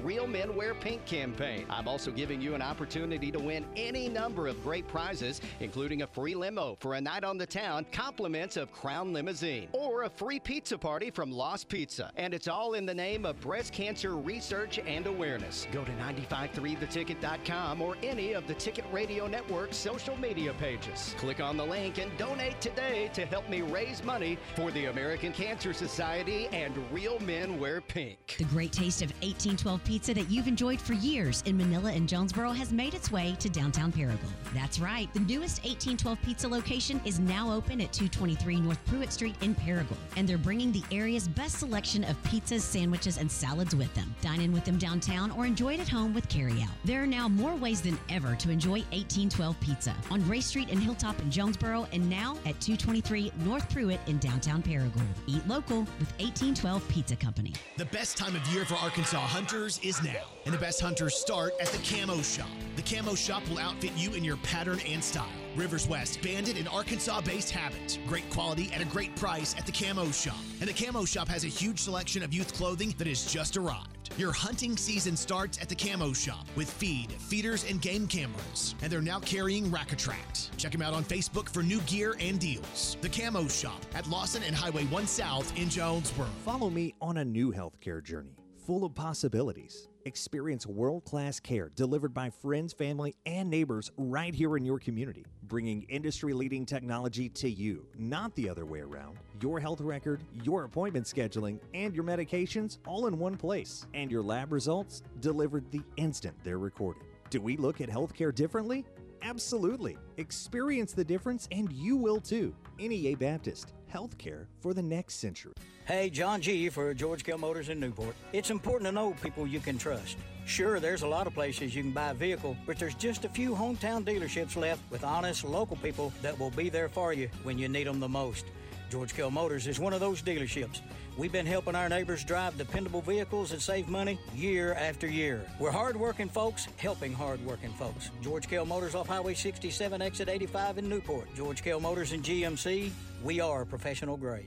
Real Men Wear Pink campaign. I'm also giving you an opportunity to win any number of great prizes, including a free limo for a night on the town, compliments of Crown Limousine, or a free pizza party from Lost Pizza. And it's all in the name of breast cancer research and awareness. Go to 953theticket.com or any of the Ticket Radio Network social media pages. Click on the link and donate today to help me raise money for the American Cancer Society and Real Men Wear Pink. The great taste of 1812 Pizza that you've enjoyed for years in Manila and Jonesboro has made its way to downtown Paragon. That's right. The newest 1812 Pizza location is now open at 223 North Pruitt Street in Paragon, and they're bringing the area's best selection of pizzas, sandwiches, and salads with them. Dine in with them downtown or enjoy it at home with carryout. There are now more ways than ever to enjoy 1812 Pizza on Ray Street and Hilltop in Jonesboro, and now at 223 North Pruitt in downtown Paragon. Eat local with 1812 Pizza Company. The best time of year for Arkansas hunters is now, and the best hunters start at the Camo Shop. The Camo Shop will outfit you in your pattern and style. Rivers West, Bandit, and Arkansas-based habits. Great quality at a great price at the Camo Shop. And the Camo Shop has a huge selection of youth clothing that has just arrived. Your hunting season starts at the Camo Shop with feed, feeders, and game cameras. And they're now carrying Rack-A-Tract. Check them out on Facebook for new gear and deals. The Camo Shop at Lawson and Highway 1 South in Jonesboro. Follow me on a new healthcare journey full of possibilities. Experience world-class care delivered by friends, family, and neighbors right here in your community, bringing industry-leading technology to you, not the other way around. Your health record, your appointment scheduling, and your medications all in one place, and your lab results delivered the instant they're recorded. Do we look at healthcare differently? Absolutely. Experience the difference, and you will too. NEA Baptist, healthcare for the next century. Hey, John G. for George Kell Motors in Newport. It's important to know people you can trust. Sure, there's a lot of places you can buy a vehicle, but there's just a few hometown dealerships left with honest local people that will be there for you when you need them the most. George Kell Motors is one of those dealerships. We've been helping our neighbors drive dependable vehicles and save money year after year. We're hardworking folks helping hardworking folks. George Kell Motors off Highway 67, exit 85 in Newport. George Kell Motors and GMC, we are professional grade.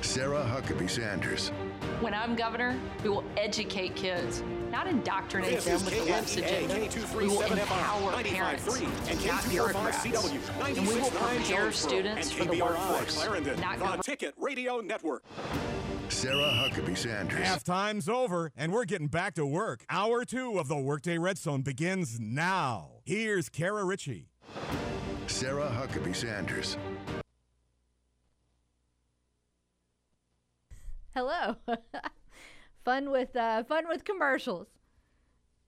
Sarah Huckabee Sanders. When I'm governor, we will educate kids, not indoctrinate them with the left's agenda. We will empower parents, not bureaucrats. And we will prepare students for the workforce, not government. Ticket Radio Network. Sarah Huckabee Sanders. Half time's over, and we're getting back to work. Hour 2 of the Workday Red Zone begins now. Here's Kara Richey. Sarah Huckabee Sanders. Hello. Fun with commercials.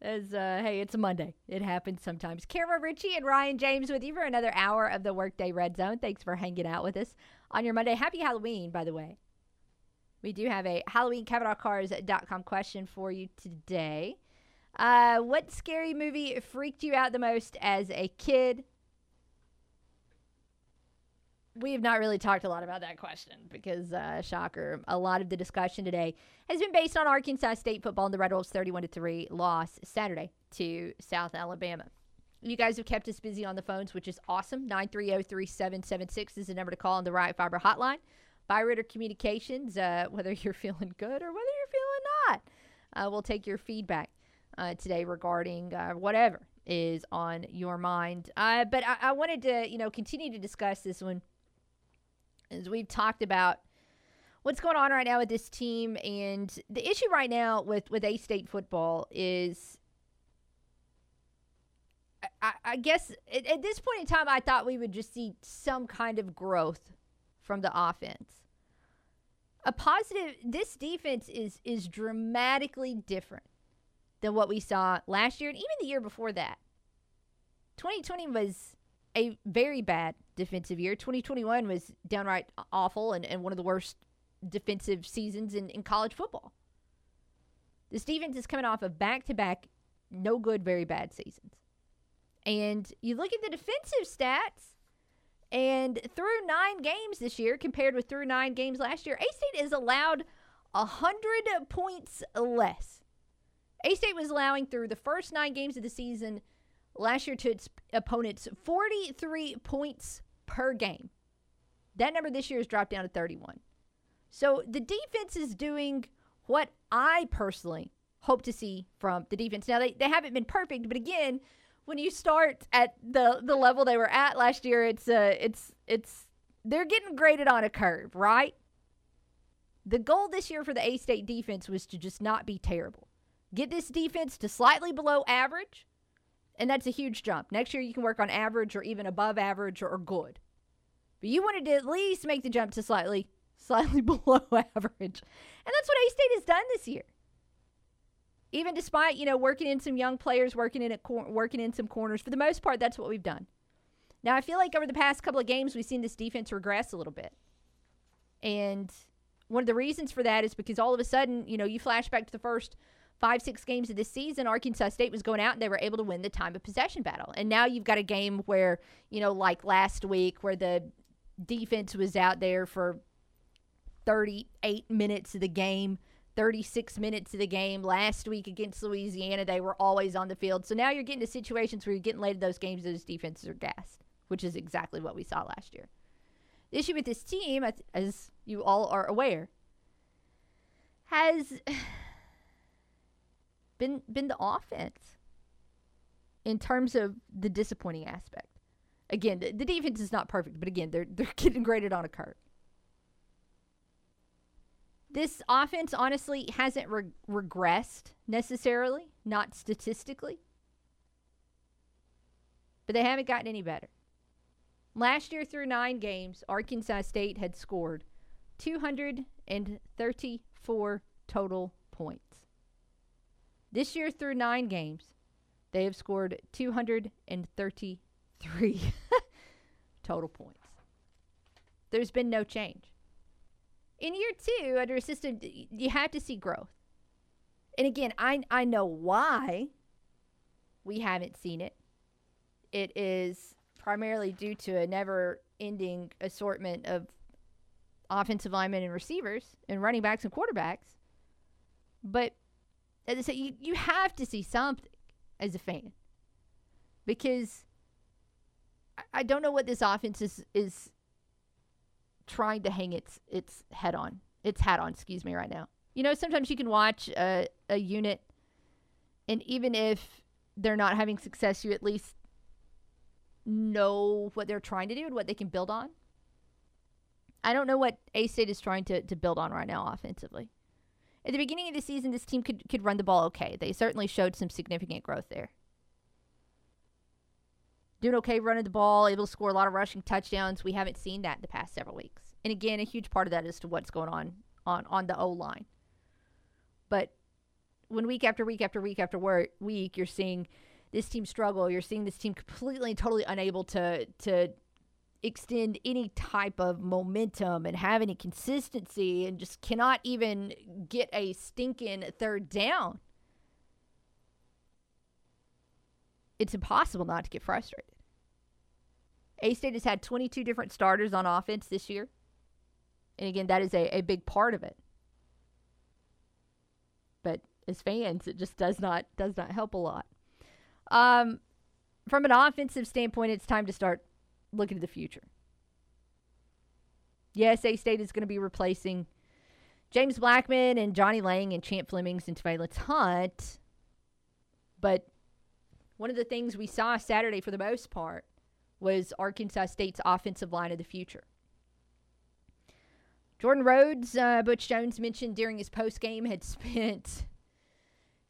As hey, it's a Monday. It happens sometimes. Kara Richey and Ryan James with you for another hour of the Workday Red Zone. Thanks for hanging out with us on your Monday. Happy Halloween, by the way. We do have a Halloween CavenaughCars.com question for you today. What scary movie freaked you out the most as a kid? We have not really talked a lot about that question because, shocker, a lot of the discussion today has been based on Arkansas State football and the Red Wolves' 31-3 loss Saturday to South Alabama. You guys have kept us busy on the phones, which is awesome. 930-3776 is the number to call on the Right Fiber Hotline. By Ritter Communications, whether you're feeling good or whether you're feeling not, we'll take your feedback today regarding whatever is on your mind. But I wanted to, continue to discuss this one. As we've talked about what's going on right now with this team, and the issue right now with A-State football is, I guess at this point in time, I thought we would just see some kind of growth from the offense. A positive, this defense is dramatically different than what we saw last year and even the year before that. 2020 was a very bad defensive year. 2021 was downright awful and one of the worst defensive seasons in college football. This defense is coming off of back-to-back, no good, very bad seasons. And you look at the defensive stats, and through 9 games this year, compared with through 9 games last year, A-State is allowed 100 points less. A-State was allowing through the first 9 games of the season last year to its opponents 43 points per game. That number this year has dropped down to 31. So the defense is doing what I personally hope to see from the defense. Now, they haven't been perfect, but again, when you start at the level they were at last year, it's they're getting graded on a curve, right? The goal this year for the A-State defense was to just not be terrible. Get this defense to slightly below average, and that's a huge jump. Next year, you can work on average or even above average or good. But you wanted to at least make the jump to slightly below average. And that's what A-State has done this year. Even despite, working in some young players, working in some corners, for the most part, that's what we've done. Now, I feel like over the past couple of games, we've seen this defense regress a little bit. And one of the reasons for that is because all of a sudden, you flash back to the first 5-6 games of this season, Arkansas State was going out and they were able to win the time of possession battle. And now you've got a game where, like last week, where the defense was out there for 38 minutes of the game, 36 minutes of the game. Last week against Louisiana, they were always on the field. So now you're getting to situations where you're getting late in those games, those defenses are gassed, which is exactly what we saw last year. The issue with this team, as you all are aware, has been the offense in terms of the disappointing aspect. Again, the defense is not perfect, but again, they're getting graded on a curve. This offense honestly hasn't regressed necessarily, not statistically, but they haven't gotten any better. Last year through 9 games, Arkansas State had scored 234 total points. This year, through 9 games, they have scored 233 total points. There's been no change. In year two, under a system, you had to see growth. And again, I know why we haven't seen it. It is primarily due to a never-ending assortment of offensive linemen and receivers and running backs and quarterbacks. But as I say, you have to see something as a fan, because I don't know what this offense is trying to hang its hat on right now. You know, sometimes you can watch a unit, and even if they're not having success, you at least know what they're trying to do and what they can build on. I don't know what A-State is trying to build on right now offensively. At the beginning of the season, this team could run the ball okay. They certainly showed some significant growth there. Doing okay running the ball, able to score a lot of rushing touchdowns. We haven't seen that in the past several weeks. And again, a huge part of that is to what's going on the O-line. But when week after week after week after week, you're seeing this team struggle. You're seeing this team completely and totally unable to extend any type of momentum and have any consistency, and just cannot even get a stinking third down. It's impossible not to get frustrated. A-State has had 22 different starters on offense this year. And again, that is a big part of it. But as fans, it just does not help a lot. From an offensive standpoint, it's time to start looking to the future. Yes, A-State is going to be replacing James Blackman and Johnny Lang and Champ Flemings and Tavalance Hunt. But one of the things we saw Saturday for the most part was Arkansas State's offensive line of the future. Jordan Rhodes, Butch Jones mentioned during his postgame, had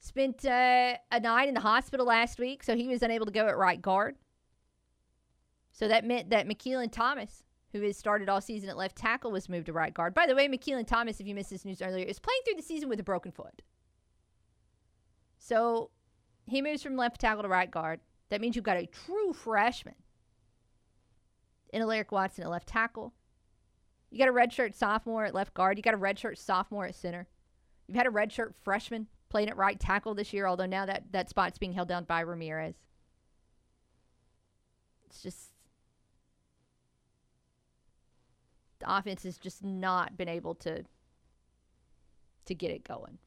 spent a night in the hospital last week, so he was unable to go at right guard. So that meant that McKeelan Thomas, who has started all season at left tackle, was moved to right guard. By the way, McKeelan Thomas, if you missed this news earlier, is playing through the season with a broken foot. So he moves from left tackle to right guard. That means you've got a true freshman in Alaric Watson at left tackle. You got a redshirt sophomore at left guard. You got a redshirt sophomore at center. You've had a redshirt freshman playing at right tackle this year, although now that spot's being held down by Ramirez. It's just, the offense has just not been able to get it going.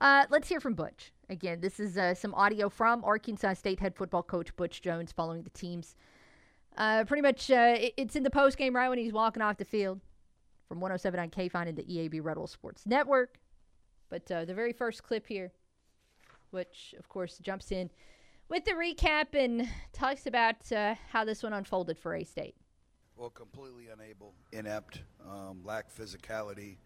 Let's hear from Butch. Again, this is some audio from Arkansas State head football coach Butch Jones following the team's it's in the postgame right when he's walking off the field from 107.9 KFIN and the EAB Red Wolves Sports Network. But the very first clip here, which, of course, jumps in with the recap and talks about how this one unfolded for A-State. Well, completely unable, inept, lack physicality.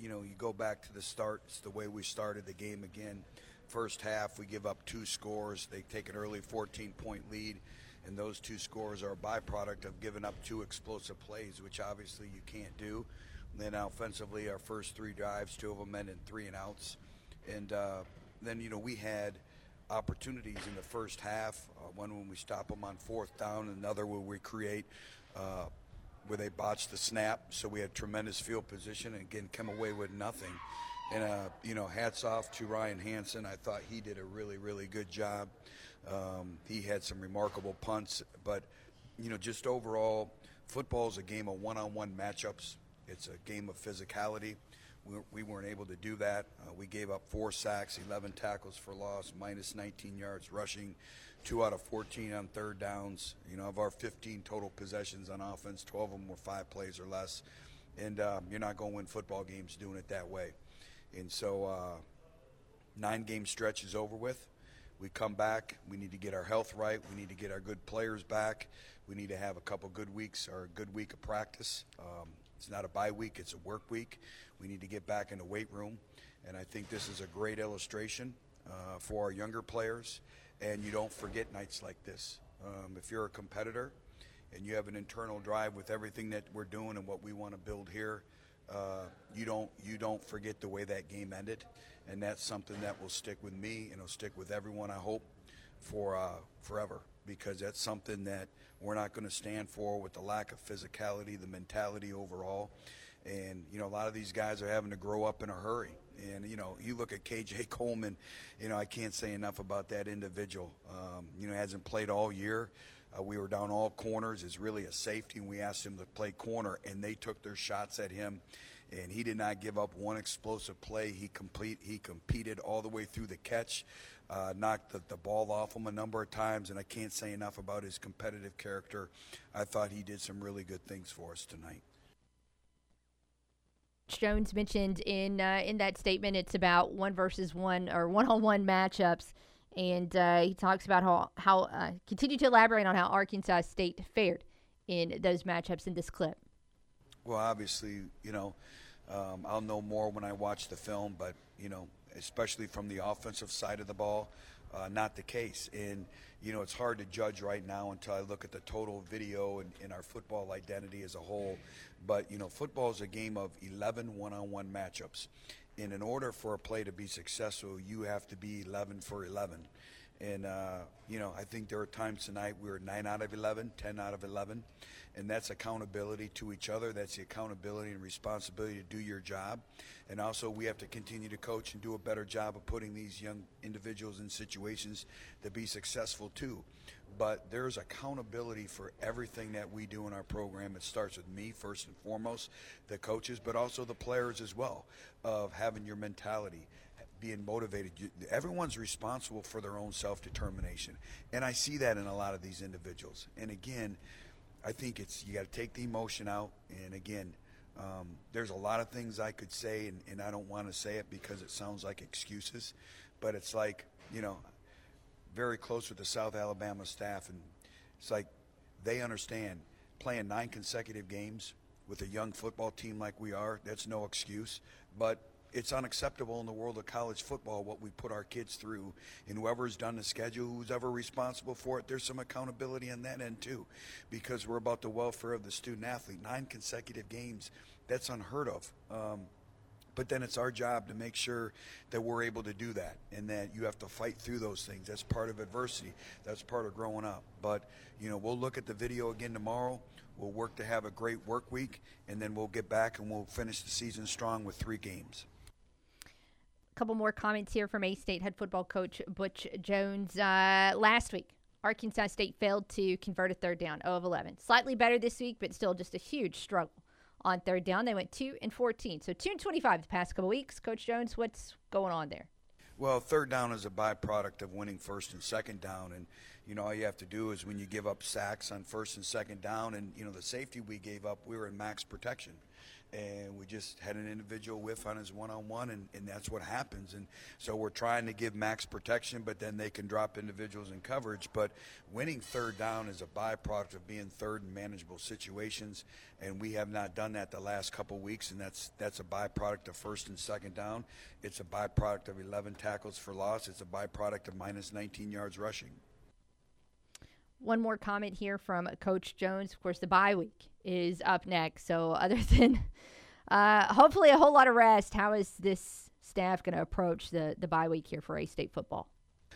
You go back to the start. It's the way we started the game again. First half, we give up 2 scores. They take an early 14-point lead, and those 2 scores are a byproduct of giving up 2 explosive plays, which obviously you can't do. And then offensively, our first 3 drives, 2 of them ended 3-and-outs. And then, we had opportunities in the first half, one when we stop them on 4th down, another where we create where they botched the snap, so we had tremendous field position and, again, come away with nothing. And, hats off to Ryan Harsin. I thought he did a really, really good job. He had some remarkable punts. But, just overall, football is a game of one-on-one matchups. It's a game of physicality. We weren't able to do that. We gave up 4 sacks, 11 tackles for loss, minus 19 yards rushing, 2 out of 14 on third downs. Of our 15 total possessions on offense, 12 of them were 5 plays or less. And you're not going to win football games doing it that way. And so 9-game stretch is over with. We come back. We need to get our health right. We need to get our good players back. We need to have a couple good weeks or a good week of practice. It's not a bye week, it's a work week. We need to get back in the weight room. And I think this is a great illustration for our younger players. And you don't forget nights like this. If you're a competitor and you have an internal drive with everything that we're doing and what we want to build here, you don't forget the way that game ended. And that's something that will stick with me and it'll stick with everyone, I hope, for forever. because that's something that we're not going to stand for, with the lack of physicality, the mentality overall. And, you know, a lot of these guys are having to grow up in a hurry. And, you know, you look at K.J. Coleman, you know, I can't say enough about that individual. You know, hasn't played all year. We were down all corners. It's really a safety, and we asked him to play corner, and they took their shots at him. And he did not give up one explosive play. He competed all the way through the catch, knocked the ball off him a number of times, and I can't say enough about his competitive character. I thought he did some really good things for us tonight. Jones mentioned in that statement, it's about one versus one or one-on-one matchups, and he talks about how continue to elaborate on how Arkansas State fared in those matchups in this clip. Well, obviously, you know, I'll know more when I watch the film, but, you know, especially from the offensive side of the ball, not the case. And, you know, it's hard to judge right now until I look at the total video and our football identity as a whole. But, you know, football is a game of 11 one-on-one matchups. And in order for a play to be successful, you have to be 11 for 11. And, you know, I think there are times tonight we were 9 out of 11, 10 out of 11. And that's accountability to each other. That's the accountability and responsibility to do your job. And also we have to continue to coach and do a better job of putting these young individuals in situations to be successful too. But there's accountability for everything that we do in our program. It starts with me first and foremost, the coaches, but also the players as well, of having your mentality, being motivated. Everyone's responsible for their own self-determination. And I see that in a lot of these individuals. And again, I think it's, you got to take the emotion out. And again, there's a lot of things I could say, and I don't want to say it because it sounds like excuses, but it's like, you know, very close with the South Alabama staff, and it's like they understand playing 9 consecutive games with a young football team like we are, that's no excuse, but it's unacceptable in the world of college football what we put our kids through, and whoever's done the schedule, who's ever responsible for it, there's some accountability in that end too, because we're about the welfare of the student athlete. 9 consecutive games, that's unheard of. But then it's our job to make sure that we're able to do that, and that you have to fight through those things. That's part of adversity. That's part of growing up. But, you know, we'll look at the video again tomorrow. We'll work to have a great work week, and then we'll get back and we'll finish the season strong with 3 games. Couple more comments here from A-State head football coach Butch Jones. Last week, Arkansas State failed to convert a third down, 0 of 11. Slightly better this week, but still just a huge struggle on third down. They went 2-14, so 2-25 the past couple weeks. Coach Jones, what's going on there? Well, third down is a byproduct of winning first and second down, and, you know, all you have to do is when you give up sacks on first and second down, and, you know, the safety we gave up, we were in max protection. And we just had an individual whiff on his one-on-one, and that's what happens. And so we're trying to give max protection, but then they can drop individuals in coverage. But winning third down is a byproduct of being third in manageable situations, and we have not done that the last couple weeks, and that's a byproduct of first and second down. It's a byproduct of 11 tackles for loss. It's a byproduct of minus 19 yards rushing. One more comment here from Coach Jones. Of course, the bye week is up next. So other than hopefully a whole lot of rest, how is this staff going to approach the bye week here for A-State football?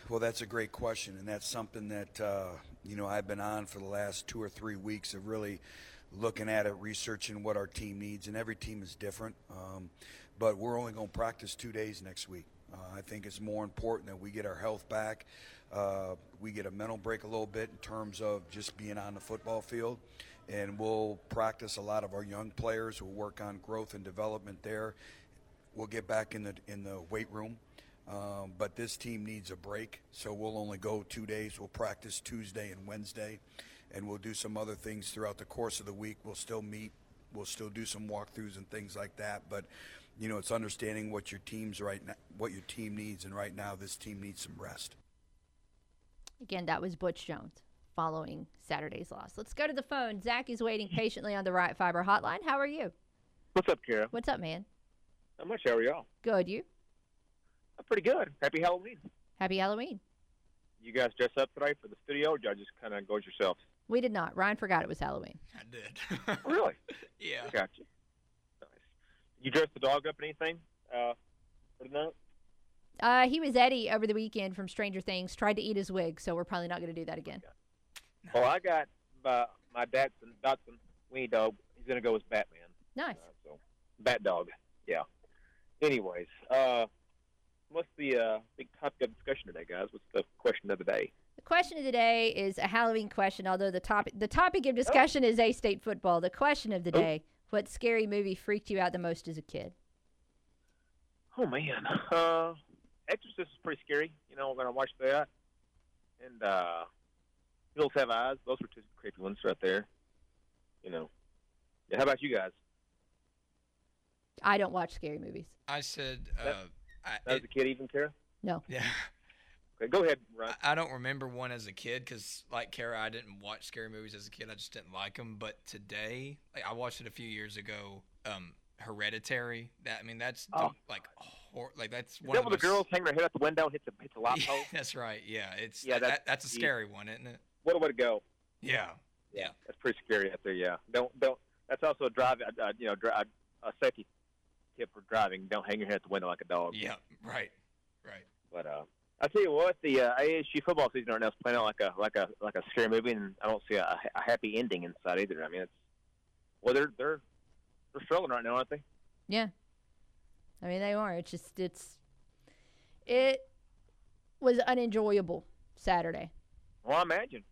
Well, that's a great question, and that's something that, you know, I've been on for the last 2 or 3 weeks of really looking at it, researching what our team needs, and every team is different. But we're only going to practice 2 days next week. I think it's more important that we get our health back. We get a mental break a little bit in terms of just being on the football field, and we'll practice a lot of our young players. We'll work on growth and development there. We'll get back in the weight room. But this team needs a break, so we'll only go 2 days. We'll practice Tuesday and Wednesday, and we'll do some other things throughout the course of the week. We'll still meet. We'll still do some walkthroughs and things like that. But, you know, it's understanding what your team needs, and right now this team needs some rest. Again, that was Butch Jones following Saturday's loss. Let's go to the phone. Zach is waiting patiently on the Right Fiber Hotline. How are you? What's up, Kara? What's up, man? How much? How are y'all? Good. You? I'm pretty good. Happy Halloween. Happy Halloween. You guys dress up tonight for the studio, or did y'all just kind of go yourself? We did not. Ryan forgot it was Halloween. I did. Really? Yeah. Gotcha. Nice. You dressed the dog up in anything for the night? He was Eddie over the weekend from Stranger Things, tried to eat his wig, so we're probably not going to do that again. Oh, I got my Datsun weenie dog. He's going to go with Batman. Nice. So, Bat Dog, yeah. Anyways, what's the big topic of discussion today, guys? What's the question of the day? The question of the day is a Halloween question, although the topic of discussion is A-State football. The question of the day, what scary movie freaked you out the most as a kid? Oh, man. Exorcist is pretty scary, you know, when I watched that. And Hills Have Eyes. Those were two creepy ones right there. You know. Yeah, how about you guys? I don't watch scary movies. I said... as a kid, even, Kara? No. Yeah. Okay, go ahead, Ryan. I don't remember one as a kid because, like Kara, I didn't watch scary movies as a kid. I just didn't like them. But today, like, I watched it a few years ago, Hereditary. That's one of the most... the girls hang their head out the window and hits a light pole? That's right, yeah. That's a scary one, isn't it? What a way to go. Yeah. Yeah. That's pretty scary out there, yeah. Don't. That's also a safety tip for driving. Don't hang your head at the window like a dog. Yeah, right. But I tell you what, the ASU football season right now is playing out like a scary movie, and I don't see a happy ending inside either. I mean, they're struggling right now, aren't they? Yeah, I mean they are. It's just it was unenjoyable Saturday. Well, I imagine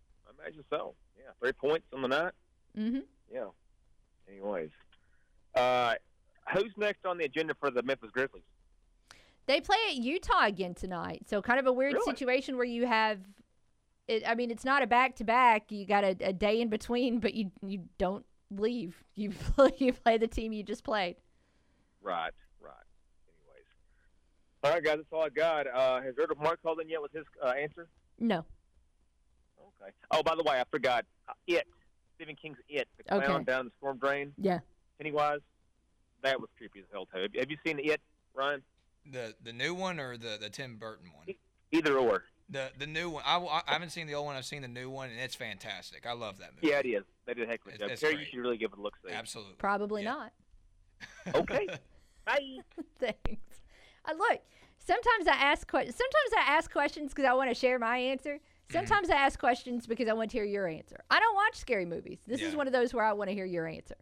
so. Yeah, 3 points on the night. Mm-hmm. Yeah. Anyways, who's next on the agenda for the Memphis Grizzlies? They play at Utah again tonight, so kind of a weird situation where you have it. I mean, it's not a back-to-back. You got a day in between, but you don't leave. You play the team you just played. Right. Anyways. All right, guys, that's all I got. Has Ritter Mark called in yet with his answer? No. Okay. Oh, by the way, I forgot. Stephen King's It, the clown down the storm drain. Yeah. Pennywise, that was creepy as hell, too. Have you seen It, Ryan? The new one or the Tim Burton one? Either or. The new one. I haven't seen the old one. I've seen the new one, and it's fantastic. I love that movie. Yeah, it is. They did a heck of a job. Terry, you should really give it a look. See. Absolutely. Probably not. Okay. Bye. Thanks. Look, sometimes I ask questions. Sometimes I ask questions because I want to share my answer. Sometimes I ask questions because I want to hear your answer. I don't watch scary movies. This is one of those where I want to hear your answer.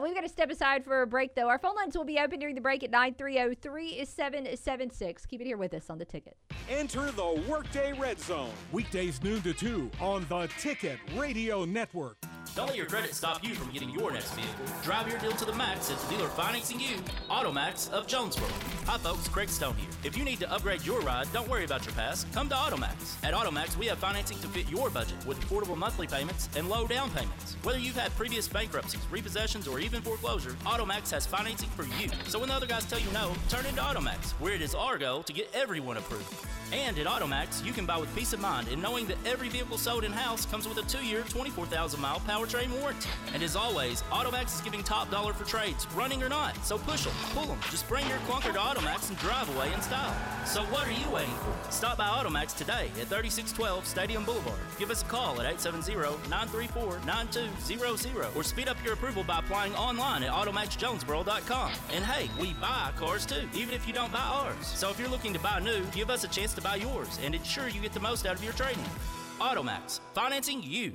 We've got to step aside for a break, though. Our phone lines will be open during the break at 930-3776. Keep it here with us on The Ticket. Enter the Workday Red Zone. Weekdays noon to 2 on The Ticket Radio Network. Don't let your credit stop you from getting your next vehicle. Drive your deal to the max at the dealer financing you. AutoMax of Jonesboro. Hi, folks. Craig Stone here. If you need to upgrade your ride, don't worry about your past. Come to AutoMax. At AutoMax, we have financing to fit your budget with affordable monthly payments and low down payments. Whether you've had previous bankruptcies, repossessions, or even foreclosure, AutoMax has financing for you. So when the other guys tell you no, turn into AutoMax, where it is our goal to get everyone approved. And at AutoMax, you can buy with peace of mind in knowing that every vehicle sold in-house comes with a 2-year, 24,000-mile powertrain warranty. And as always, AutoMax is giving top dollar for trades, running or not. So push them, pull them. Just bring your clunker to AutoMax and drive away in style. So what are you waiting for? Stop by AutoMax today at 3612 Stadium Boulevard. Give us a call at 870-934-9200 or speed up your approval by applying online at AutoMaxJonesboro.com. And hey, we buy cars too, even if you don't buy ours. So if you're looking to buy new, give us a chance to buy yours and ensure you get the most out of your trade-in. AutoMax, financing you.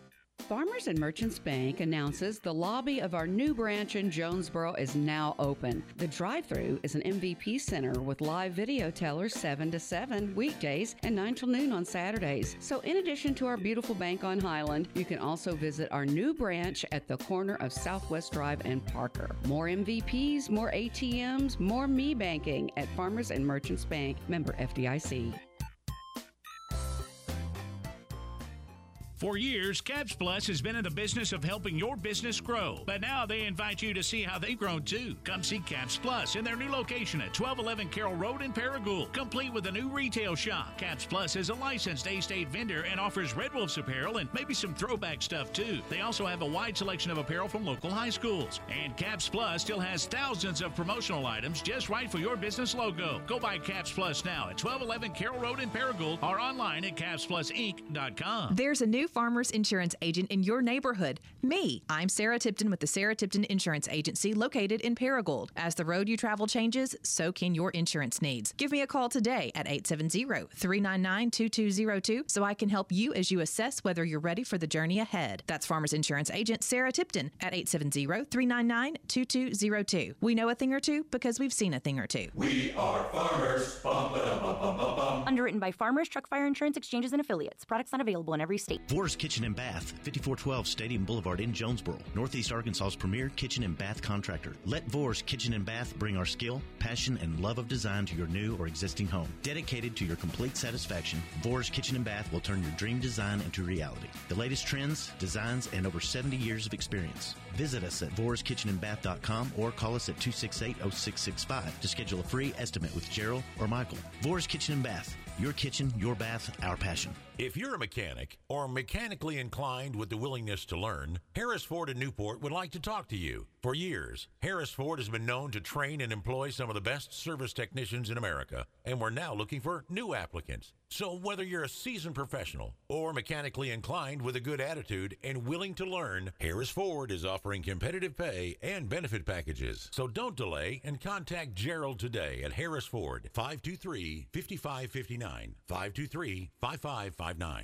Farmers and Merchants Bank announces the lobby of our new branch in Jonesboro is now open. The drive-thru is an MVP center with live video tellers 7 to 7 weekdays and 9 till noon on Saturdays. So in addition to our beautiful bank on Highland, you can also visit our new branch at the corner of Southwest Drive and Parker. More MVPs, more ATMs, more me banking at Farmers and Merchants Bank, member FDIC. For years, Cavs Plus has been in the business of helping your business grow, but now they invite you to see how they've grown too. Come see Cavs Plus in their new location at 1211 Carroll Road in Paragould, complete with a new retail shop. Cavs Plus is a licensed A-State vendor and offers Red Wolves apparel and maybe some throwback stuff too. They also have a wide selection of apparel from local high schools. And Cavs Plus still has thousands of promotional items just right for your business logo. Go buy Cavs Plus now at 1211 Carroll Road in Paragould or online at CavsPlusInc.com. There's a new Farmers Insurance agent in your neighborhood. Me. I'm Sarah Tipton with the Sarah Tipton Insurance Agency located in Paragould. As the road you travel changes, so can your insurance needs. Give me a call today at 870-399-2202 so I can help you as you assess whether you're ready for the journey ahead. That's Farmers Insurance Agent Sarah Tipton at 870-399-2202. We know a thing or two because we've seen a thing or two. We are farmers. Bum, ba, dum, bum, bum, bum. Underwritten by Farmers, Truck Fire Insurance Exchanges, and Affiliates. Products not available in every state. Boar's Kitchen and Bath, 5412 Stadium Boulevard in Jonesboro, Northeast Arkansas's premier kitchen and bath contractor. Let Boar's Kitchen and Bath bring our skill, passion, and love of design to your new or existing home. Dedicated to your complete satisfaction, Boar's Kitchen and Bath will turn your dream design into reality. The latest trends, designs, and over 70 years of experience. Visit us at VorsKitchenandBath.com or call us at 268-0665 to schedule a free estimate with Gerald or Michael. Vore's Kitchen and Bath. Your kitchen, your bath, our passion. If you're a mechanic or mechanically inclined with the willingness to learn, Harris Ford in Newport would like to talk to you. For years, Harris Ford has been known to train and employ some of the best service technicians in America, and we're now looking for new applicants. So whether you're a seasoned professional or mechanically inclined with a good attitude and willing to learn, Harris Ford is offering competitive pay and benefit packages. So don't delay and contact Gerald today at Harris Ford, 523-5559, 523-5559.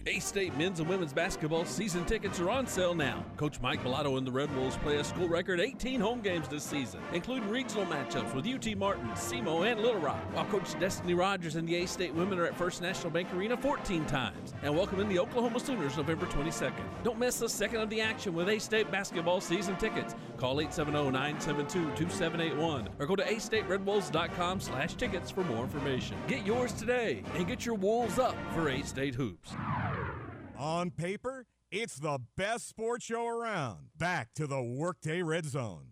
A-State men's and women's basketball season tickets are on sale now. Coach Mike Bilotto and the Red Wolves play a school record 18 home games this season, including regional matchups with UT Martin, SEMO, and Little Rock, while Coach Destiny Rogers and the A-State women are at First National Bank Arena 14 times, and welcome in the Oklahoma Sooners November 22nd. Don't miss a second of the action with A-State basketball season tickets. Call 870-972-2781 or go to astateredwolves.com/tickets for more information. Get yours today and get your Wolves up for A-State hoops. On paper, it's the best sports show around. Back to the Workday Red Zone.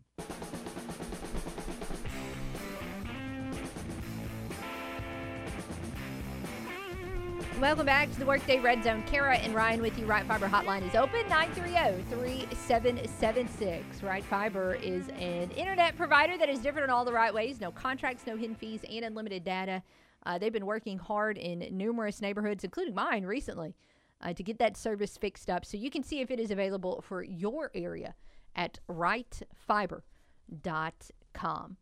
Welcome back to the Workday Red Zone. Kara and Ryan with you. Right Fiber Hotline is open, 930-3776. Right Fiber is an internet provider that is different in all the right ways. No contracts, no hidden fees, and unlimited data. They've been working hard in numerous neighborhoods, including mine recently, to get that service fixed up. So you can see if it is available for your area at rightfiber.com.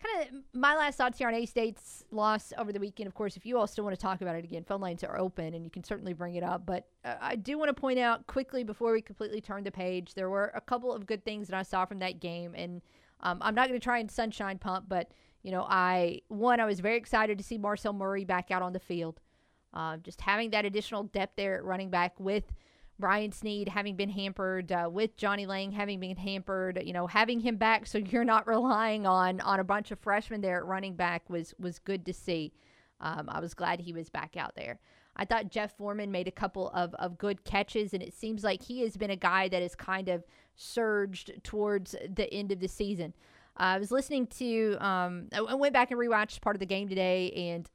Kind of my last thoughts here on A-State's loss over the weekend. Of course, if you all still want to talk about it again, phone lines are open and you can certainly bring it up. But I do want to point out quickly before we completely turn the page, there were a couple of good things that I saw from that game. And I'm not going to try and sunshine pump, but, you know, I was very excited to see Marcel Murray back out on the field. Just having that additional depth there at running back with Brian Sneed having been hampered, with Johnny Lang having been hampered, you know, having him back so you're not relying on a bunch of freshmen there at running back was good to see. I was glad he was back out there. I thought Jeff Foreman made a couple of good catches, and it seems like he has been a guy that has kind of surged towards the end of the season. I was listening to I went back and rewatched part of the game today, and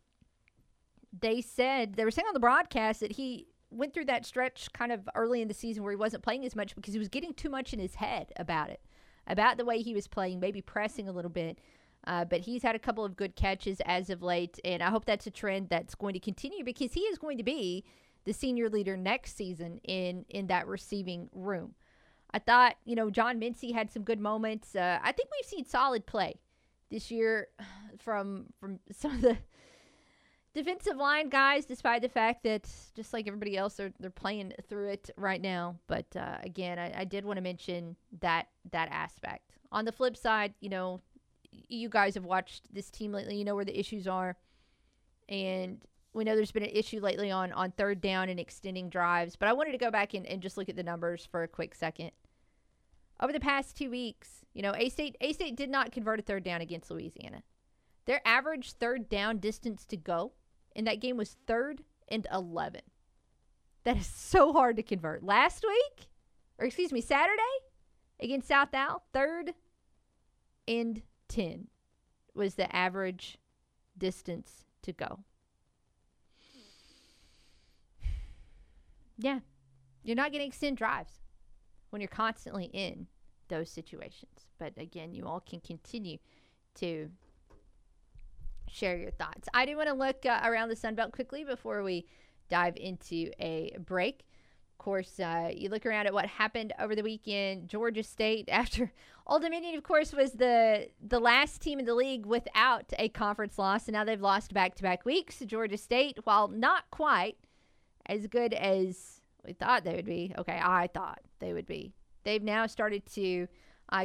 they were saying on the broadcast that he went through that stretch kind of early in the season where he wasn't playing as much because he was getting too much in his head about it, about the way he was playing, maybe pressing a little bit. But he's had a couple of good catches as of late, and I hope that's a trend that's going to continue because he is going to be the senior leader next season in that receiving room. I thought, you know, John Mincy had some good moments. I think we've seen solid play this year from some of the defensive line guys, despite the fact that, just like everybody else, they're playing through it right now. But, again, I did want to mention that aspect. On the flip side, you know, you guys have watched this team lately. You know where the issues are. And we know there's been an issue lately on third down and extending drives. But I wanted to go back and just look at the numbers for a quick second. Over the past 2 weeks, you know, A-State did not convert a third down against Louisiana. Their average third down distance to go in that game was 3rd and 11. That is so hard to convert. Last week, or excuse me, Saturday against South Al, 3rd and 10 was the average distance to go. Yeah, you're not going to extend drives when you're constantly in those situations. But again, you all can continue to share your thoughts. I do want to look around the Sun Belt quickly before we dive into a break. Of course, you look around at what happened over the weekend. Georgia State, after Old Dominion, of course, was the last team in the league without a conference loss, and now they've lost back-to-back weeks. Georgia State, while not quite as good as we thought they would be, okay, I thought they would be, they've now started to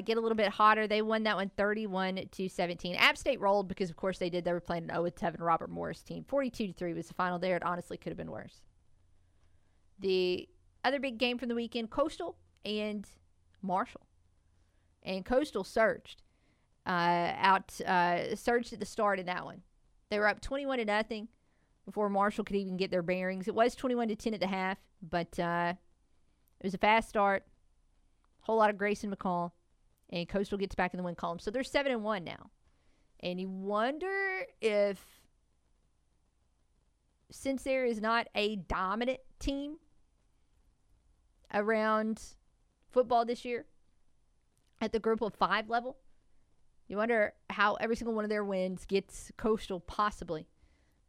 get a little bit hotter. They won that one 31-17. App State rolled because, of course, they did. They were playing an 0-7 Robert Morris team. 42-3 was the final there. It honestly could have been worse. The other big game from the weekend, Coastal and Marshall. And Coastal surged. Surged at the start in that one. They were up 21-0 before Marshall could even get their bearings. It was 21-10 at the half, but it was a fast start. Whole lot of Grayson McCall, and Coastal gets back in the win column. So they're 7-1 now. And you wonder if, since there is not a dominant team around football this year at the group of 5 level, you wonder how every single one of their wins gets Coastal possibly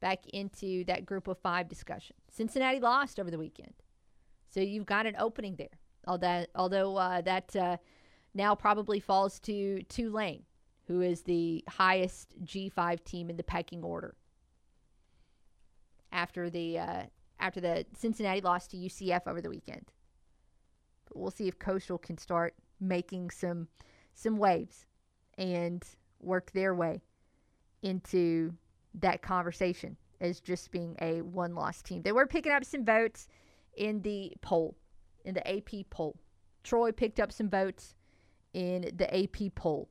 back into that group of 5 discussion. Cincinnati lost over the weekend, so you've got an opening there, although that now probably falls to Tulane, who is the highest G5 team in the pecking order after the Cincinnati loss to UCF over the weekend. But we'll see if Coastal can start making some waves and work their way into that conversation as just being a one-loss team. They were picking up some votes in the poll, in the AP poll. Troy picked up some votes in the AP poll.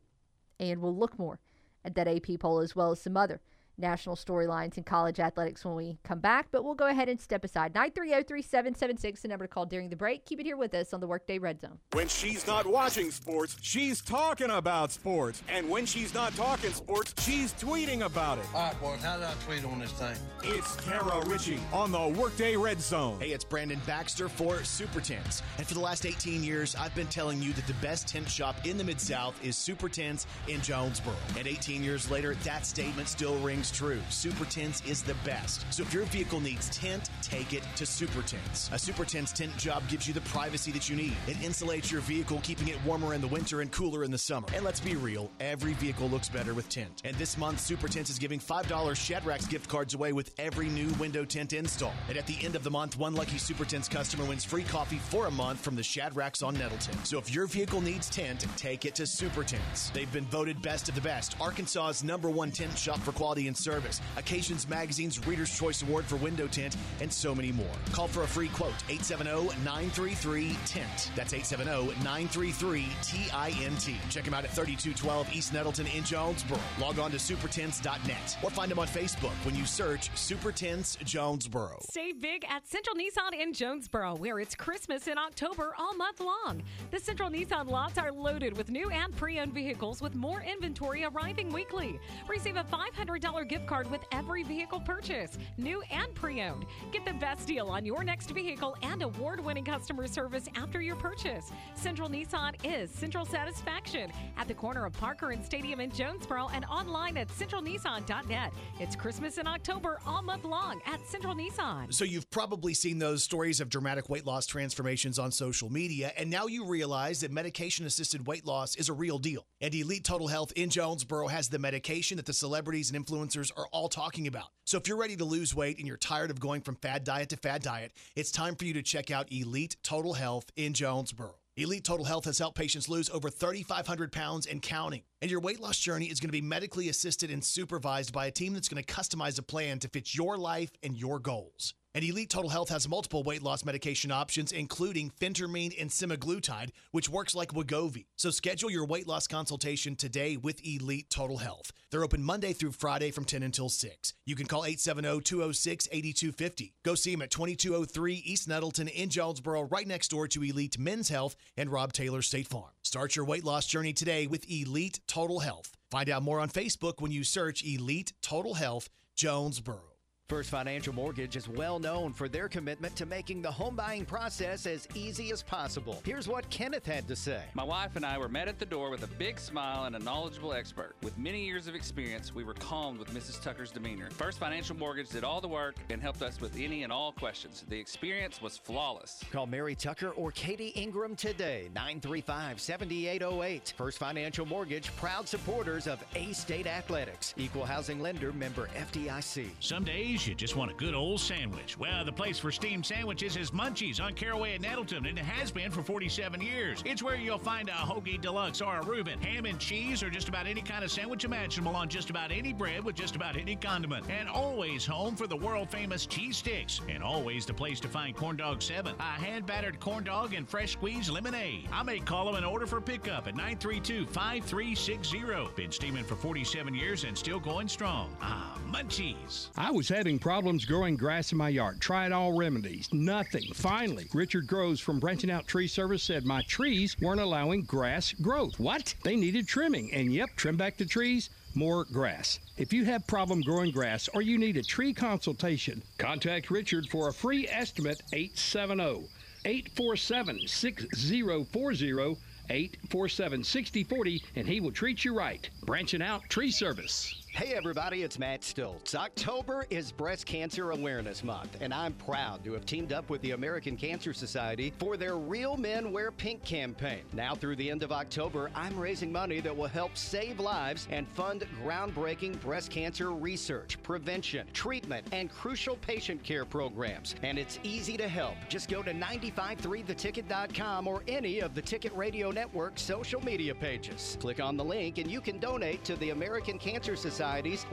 And we'll look more at that AP poll as well as some other national storylines in college athletics when we come back, but we'll go ahead and step aside. 930-3776, the number to call during the break. Keep it here with us on the Workday Red Zone. When she's not watching sports, she's talking about sports. And when she's not talking sports, she's tweeting about it. All right, boys, how did I tweet on this thing? It's Kara Richey on the Workday Red Zone. Hey, it's Brandon Baxter for Super Tents. And for the last 18 years, I've been telling you that the best tent shop in the Mid-South is Super Tents in Jonesboro. And 18 years later, that statement still rings true. Super Tents is the best. So if your vehicle needs tint, take it to Super Tents. A Super Tents tent job gives you the privacy that you need. It insulates your vehicle, keeping it warmer in the winter and cooler in the summer. And let's be real, every vehicle looks better with tint. And this month, Super Tents is giving $5 Shadrax gift cards away with every new window tint install. And at the end of the month, one lucky Super Tents customer wins free coffee for a month from the Shadrax on Nettleton. So if your vehicle needs tint, take it to Super Tents. They've been voted best of the best, Arkansas's #1 tent shop for quality and service, Occasions Magazine's Reader's Choice Award for window tint, and so many more. Call for a free quote, 870-933-TINT. That's 870-933-TINT. Check them out at 3212 East Nettleton in Jonesboro. Log on to supertints.net or find them on Facebook when you search Super Tints Jonesboro. Save big at Central Nissan in Jonesboro, where it's Christmas in October all month long. The Central Nissan lots are loaded with new and pre-owned vehicles, with more inventory arriving weekly. Receive a $500 gift card with every vehicle purchase, new and pre-owned. Get the best deal on your next vehicle and award-winning customer service after your purchase. Central Nissan is Central Satisfaction at the corner of Parker and Stadium in Jonesboro, and online at centralnissan.net. It's Christmas in October all month long at Central Nissan. So you've probably seen those stories of dramatic weight loss transformations on social media, and now you realize that medication-assisted weight loss is a real deal. And Elite Total Health in Jonesboro has the medication that the celebrities and influencers are all talking about. So if you're ready to lose weight and you're tired of going from fad diet to fad diet, it's time for you to check out Elite Total Health in Jonesboro. Elite Total Health has helped patients lose over 3,500 pounds and counting. And your weight loss journey is going to be medically assisted and supervised by a team that's going to customize a plan to fit your life and your goals. And Elite Total Health has multiple weight loss medication options, including phentermine and semaglutide, which works like Wegovy. So schedule your weight loss consultation today with Elite Total Health. They're open Monday through Friday from 10 until 6. You can call 870-206-8250. Go see them at 2203 East Nettleton in Jonesboro, right next door to Elite Men's Health and Rob Taylor State Farm. Start your weight loss journey today with Elite Total Health. Find out more on Facebook when you search Elite Total Health Jonesboro. First Financial Mortgage is well known for their commitment to making the home buying process as easy as possible. Here's what Kenneth had to say. My wife and I were met at the door with a big smile and a knowledgeable expert. With many years of experience, we were calmed with Mrs. Tucker's demeanor. First Financial Mortgage did all the work and helped us with any and all questions. The experience was flawless. Call Mary Tucker or Katie Ingram today, 935-7808. First Financial Mortgage, proud supporters of A-State Athletics. Equal Housing Lender, member FDIC. Some days you just want a good old sandwich. Well, the place for steamed sandwiches is Munchies on Caraway and Nettleton, and it has been for 47 years. It's where you'll find a hoagie deluxe or a Reuben, ham and cheese, or just about any kind of sandwich imaginable on just about any bread with just about any condiment. And always home for the world-famous cheese sticks. And always the place to find Corn Dog 7, a hand-battered corn dog and fresh-squeezed lemonade. I may call them and order for pickup at 932-5360. Been steaming for 47 years and still going strong. Ah, Munchies. I was having problems growing grass in my yard. Tried all remedies. Nothing. Finally, Richard Groves from Branching Out Tree Service said my trees weren't allowing grass growth. What? They needed trimming. And yep, trim back the trees, more grass. If you have problem growing grass or you need a tree consultation, contact Richard for a free estimate. 870-847-6040, 847-6040, and he will treat you right. Branching Out Tree Service. Hey everybody, it's Matt Stoltz. October is Breast Cancer Awareness Month, and I'm proud to have teamed up with the American Cancer Society for their Real Men Wear Pink campaign. Now through the end of October, I'm raising money that will help save lives and fund groundbreaking breast cancer research, prevention, treatment, and crucial patient care programs. And it's easy to help. Just go to 953theticket.com or any of the Ticket Radio Network social media pages. Click on the link and you can donate to the American Cancer Society's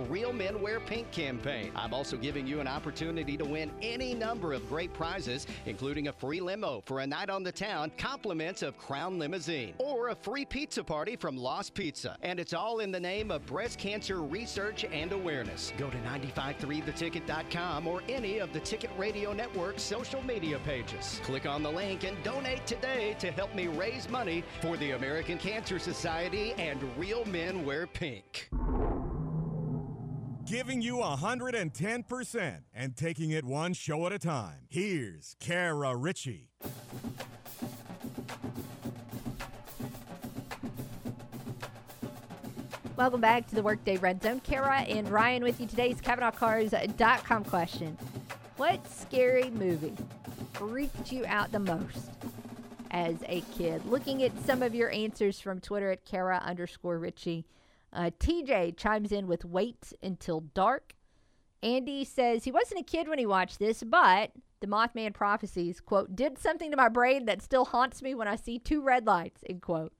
Real Men Wear Pink campaign. I'm also giving you an opportunity to win any number of great prizes, including a free limo for a night on the town, compliments of Crown Limousine, or a free pizza party from Lost Pizza. And it's all in the name of breast cancer research and awareness. Go to 953theticket.com or any of the Ticket Radio Network social media pages. Click on the link and donate today to help me raise money for the American Cancer Society and Real Men Wear Pink. Giving you 110% and taking it one show at a time. Here's Kara Richey. Welcome back to the Workday Red Zone. Kara and Ryan with you. Today's CavenaughCars.com question. What scary movie freaked you out the most as a kid? Looking at some of your answers from Twitter at Kara_Richey. TJ chimes in with Wait Until Dark. Andy says he wasn't a kid when he watched this, but the Mothman Prophecies, quote, did something to my brain that still haunts me when I see two red lights, end quote.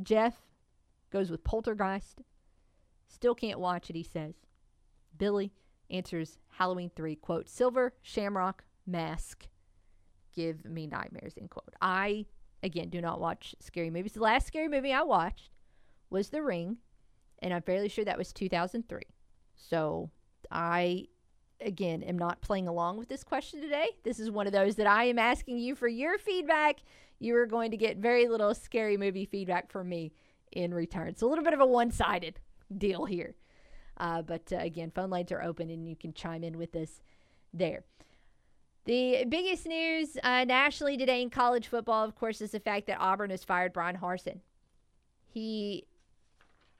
Jeff goes with Poltergeist. Still can't watch it, he says. Billy answers Halloween 3, quote, Silver Shamrock Mask. Give me nightmares, end quote. I, again, do not watch scary movies. The last scary movie I watched was The Ring, and I'm fairly sure that was 2003. So I, again, am not playing along with this question today. This is one of those that I am asking you for your feedback. You are going to get very little scary movie feedback from me in return. It's a little bit of a one-sided deal here. But again, phone lines are open, and you can chime in with us there. The biggest news nationally today in college football, of course, is the fact that Auburn has fired Bryan Harsin. He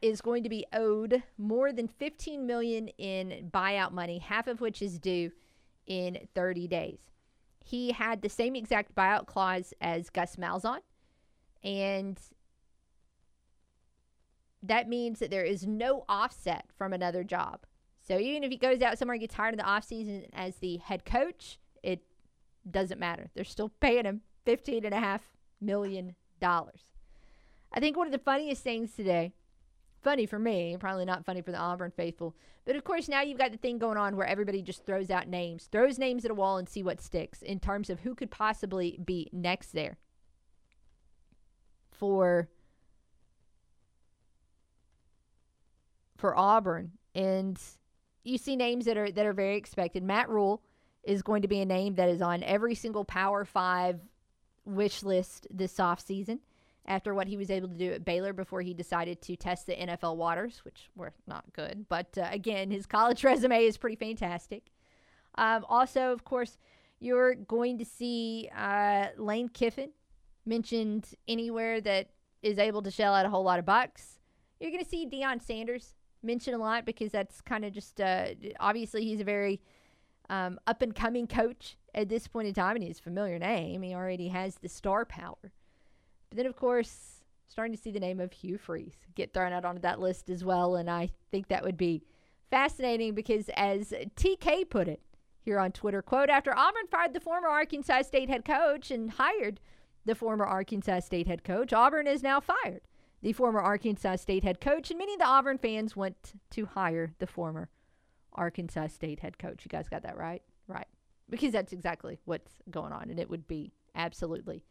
is going to be owed more than $15 million in buyout money, half of which is due in 30 days. He had the same exact buyout clause as Gus Malzahn, and that means that there is no offset from another job. So even if he goes out somewhere and gets hired in the offseason as the head coach, it doesn't matter. They're still paying him $15.5 million. I think one of the funniest things today Funny for me, probably not funny for the Auburn faithful. But, of course, now you've got the thing going on where everybody just throws out names. Throws names at a wall and see what sticks in terms of who could possibly be next there for Auburn. And you see names that are very expected. Matt Rule is going to be a name that is on every single Power 5 wish list this offseason. After what he was able to do at Baylor before he decided to test the NFL waters, which were not good. But, again, his college resume is pretty fantastic. Also, of course, you're going to see Lane Kiffin mentioned anywhere that is able to shell out a whol lot of bucks. You're going to see Deion Sanders mentioned a lot because that's kind of just obviously he's a very up-and-coming coach at this point in time, and he's a familiar name. He already has the star power. But then, of course, starting to see the name of Hugh Freeze get thrown out onto that list as well. And I think that would be fascinating because, as TK put it here on Twitter, quote, after Auburn fired the former Arkansas State head coach and hired the former Arkansas State head coach, Auburn has now fired the former Arkansas State head coach. And many of the Auburn fans went to hire the former Arkansas State head coach. You guys got that right? Right. Because that's exactly what's going on. And it would be absolutely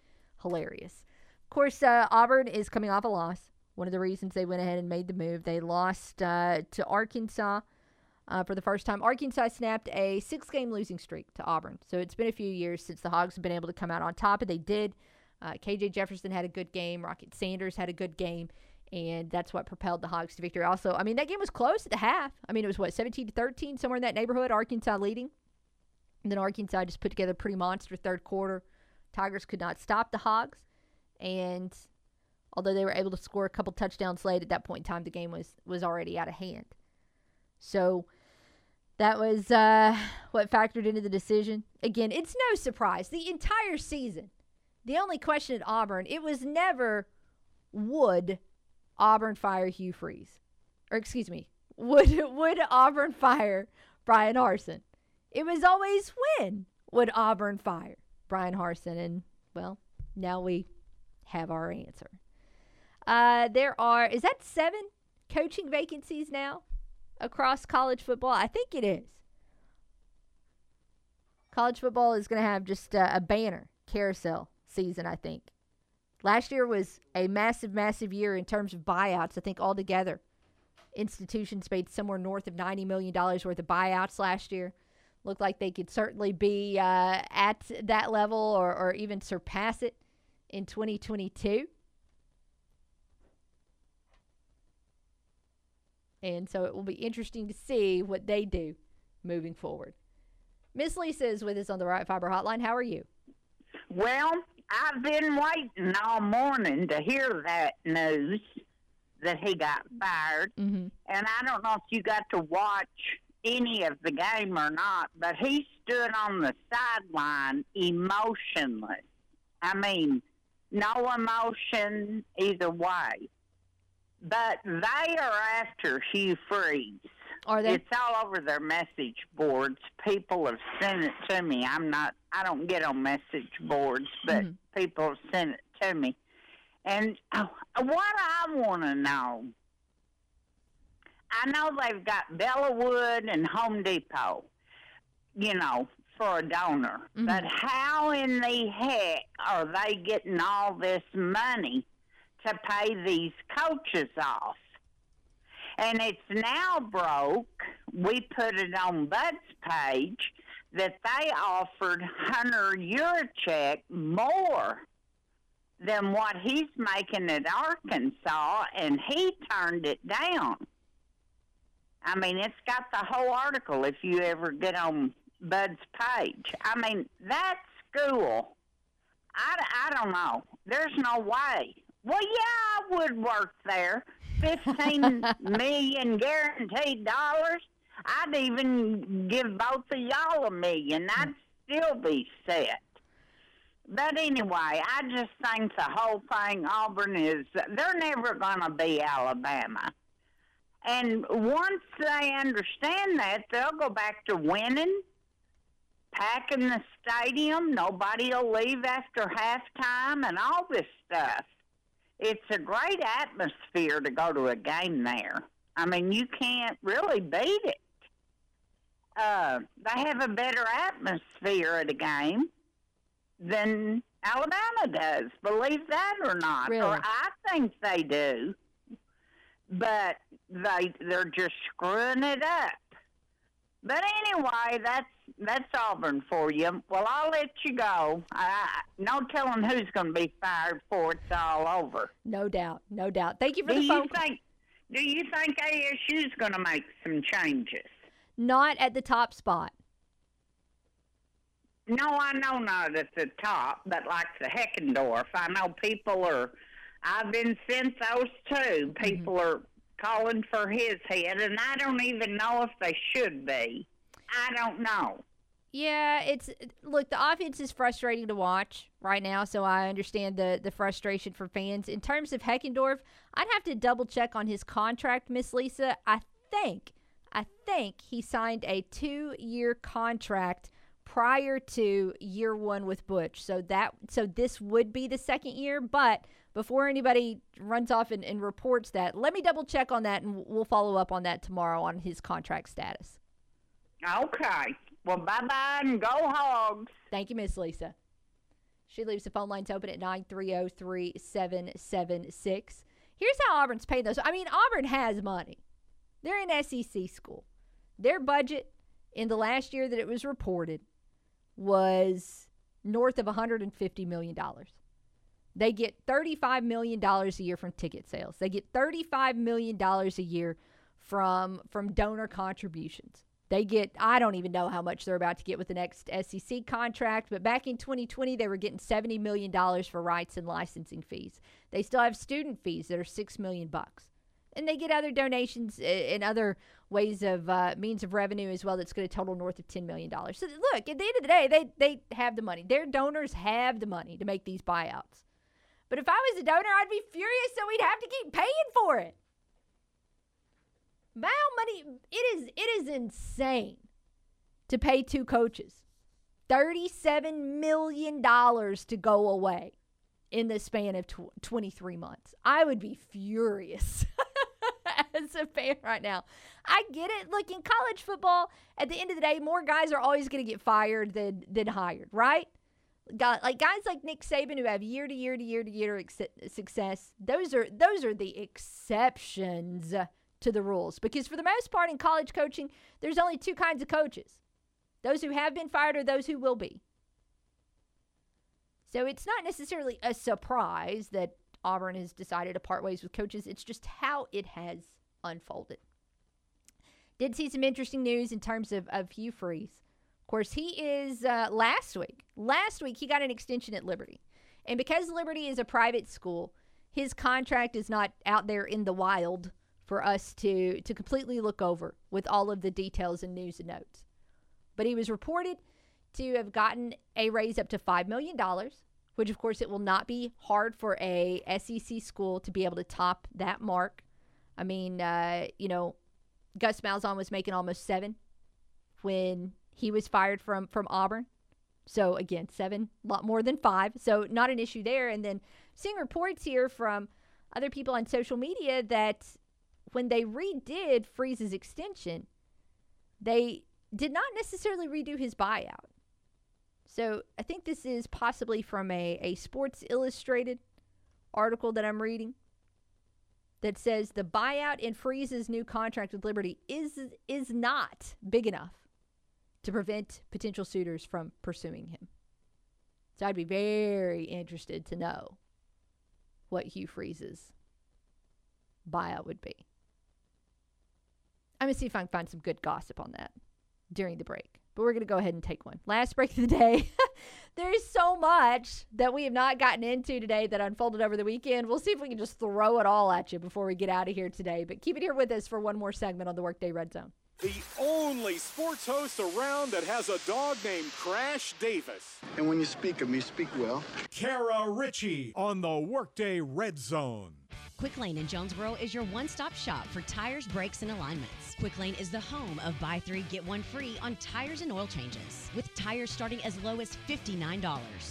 hilarious. Of course, Auburn is coming off a loss. One of the reasons they went ahead and made the move. They lost to Arkansas for the first time. Arkansas snapped a 6-game losing streak to Auburn. So it's been a few years since the Hogs have been able to come out on top, and they did. KJ Jefferson had a good game. Rocket Sanders had a good game. And that's what propelled the Hogs to victory. Also, I mean, that game was close at the half. I mean, it was, 17-13, somewhere in that neighborhood, Arkansas leading. And then Arkansas just put together a pretty monster third quarter. Tigers could not stop the Hogs. And although they were able to score a couple touchdowns late, at that point in time, the game was already out of hand. So that was what factored into the decision. Again, it's no surprise. The entire season, the only question at Auburn, it was never would Auburn fire Hugh Freeze? Or excuse me, would Auburn fire Bryan Harsin? It was always when would Auburn fire Bryan Harsin? And, well, now we have our answer. There are, is that 7 coaching vacancies now across college football? I think it is. College football is going to have just a banner carousel season, I think. Last year was a massive, massive year in terms of buyouts. I think altogether, institutions made somewhere north of $90 million worth of buyouts last year. Looked like they could certainly be at that level or even surpass it in 2022. And so it will be interesting to see what they do moving forward. Miss Lisa is with us on the Right Fiber Hotline. How are you? Well, I've been waiting all morning to hear that news that he got fired. Mm-hmm. And I don't know if you got to watch any of the game or not, but he stood on the sideline emotionless. I mean, no emotion either way. But they are after Hugh Freeze. Are they? It's all over their message boards. People have sent it to me. I don't get on message boards, but people have sent it to me. And what I want to know, I know they've got Bella Wood and Home Depot, you know, for a donor, but how in the heck are they getting all this money to pay these coaches off? And it's now broke. We put it on Bud's page that they offered Hunter Yurchek more than what he's making at Arkansas, and he turned it down. I mean, it's got the whole article if you ever get on Bud's page. I mean, that school, I don't know. There's no way. Well, yeah, I would work there. $15 million guaranteed dollars. I'd even give both of y'all $1 million. I'd still be set. But anyway, I just think the whole thing, Auburn is, they're never going to be Alabama. And once they understand that, they'll go back to winning, packing the stadium, nobody will leave after halftime, and all this stuff. it's a great atmosphere to go to a game there. I mean, you can't really beat it. They have a better atmosphere at a game than Alabama does, believe that or not. Really? Or I think they do, but they're just screwing it up. But anyway, that's Auburn for you. Well, I'll let you go. No telling who's going to be fired before it's all over. No doubt, no doubt. Thank you for the phone call. Do you think ASU's going to make some changes? Not at the top spot. No, I know not at the top, but like the Heckendorf, I know people are, I've been sent those too. People are calling for his head, and I don't even know if they should be. I don't know. Yeah, look, the offense is frustrating to watch right now, so I understand the frustration for fans. In terms of Heckendorf, I'd have to double-check on his contract, Miss Lisa. I think he signed a 2-year contract prior to year one with Butch. So this would be the second year, but before anybody runs off and reports that, let me double-check on that, and we'll follow up on that tomorrow on his contract status. Okay. Well, bye-bye and go Hogs. Thank you, Miss Lisa. She leaves the phone lines open at 930-3776. Here's how Auburn's paid, though. So, I mean, Auburn has money. They're an SEC school. Their budget in the last year that it was reported was north of $150 million. They get $35 million a year from ticket sales. They get $35 million a year from donor contributions. They get, I don't even know how much they're about to get with the next SEC contract, but back in 2020, they were getting $70 million for rights and licensing fees. They still have student fees that are $6 million bucks. And they get other donations and other ways of means of revenue as well that's going to total north of $10 million. So, look, at the end of the day, they have the money. Their donors have the money to make these buyouts. But if I was a donor, I'd be furious that we'd have to keep paying for it. Bow money, it is insane to pay two coaches $37 million to go away in the span of 23 months. I would be furious as a fan right now. I get it. Look, in college football, at the end of the day, more guys are always going to get fired than hired, right? Guys like Nick Saban who have year-to-year success, those are the exceptions to the rules. Because for the most part in college coaching, there's only two kinds of coaches. Those who have been fired or those who will be. So it's not necessarily a surprise that Auburn has decided to part ways with coaches. It's just how it has unfolded. Did see some interesting news in terms of Hugh Freeze. Of course, he is, last week he got an extension at Liberty. And because Liberty is a private school, his contract is not out there in the wild for us to completely look over with all of the details and news and notes. But he was reported to have gotten a raise up to $5 million, which, of course, it will not be hard for a SEC school to be able to top that mark. I mean, Gus Malzahn was making almost 7 when he was fired from Auburn. So, again, 7, a lot more than 5. So, not an issue there. And then seeing reports here from other people on social media that when they redid Freeze's extension, they did not necessarily redo his buyout. So I think this is possibly from a Sports Illustrated article that I'm reading that says the buyout in Freeze's new contract with Liberty is not big enough to prevent potential suitors from pursuing him. So I'd be very interested to know what Hugh Freeze's buyout would be. I'm going to see if I can find some good gossip on that during the break. But we're going to go ahead and take one. Last break of the day. There is so much that we have not gotten into today that unfolded over the weekend. We'll see if we can just throw it all at you before we get out of here today. But keep it here with us for one more segment on the Workday Red Zone. The only sports host around that has a dog named Crash Davis. And when you speak of me, speak well. Kara Richey on the Workday Red Zone. Quick Lane in Jonesboro is your one-stop shop for tires, brakes, and alignments. Quick Lane is the home of buy three, get one free on tires and oil changes, with tires starting as low as $59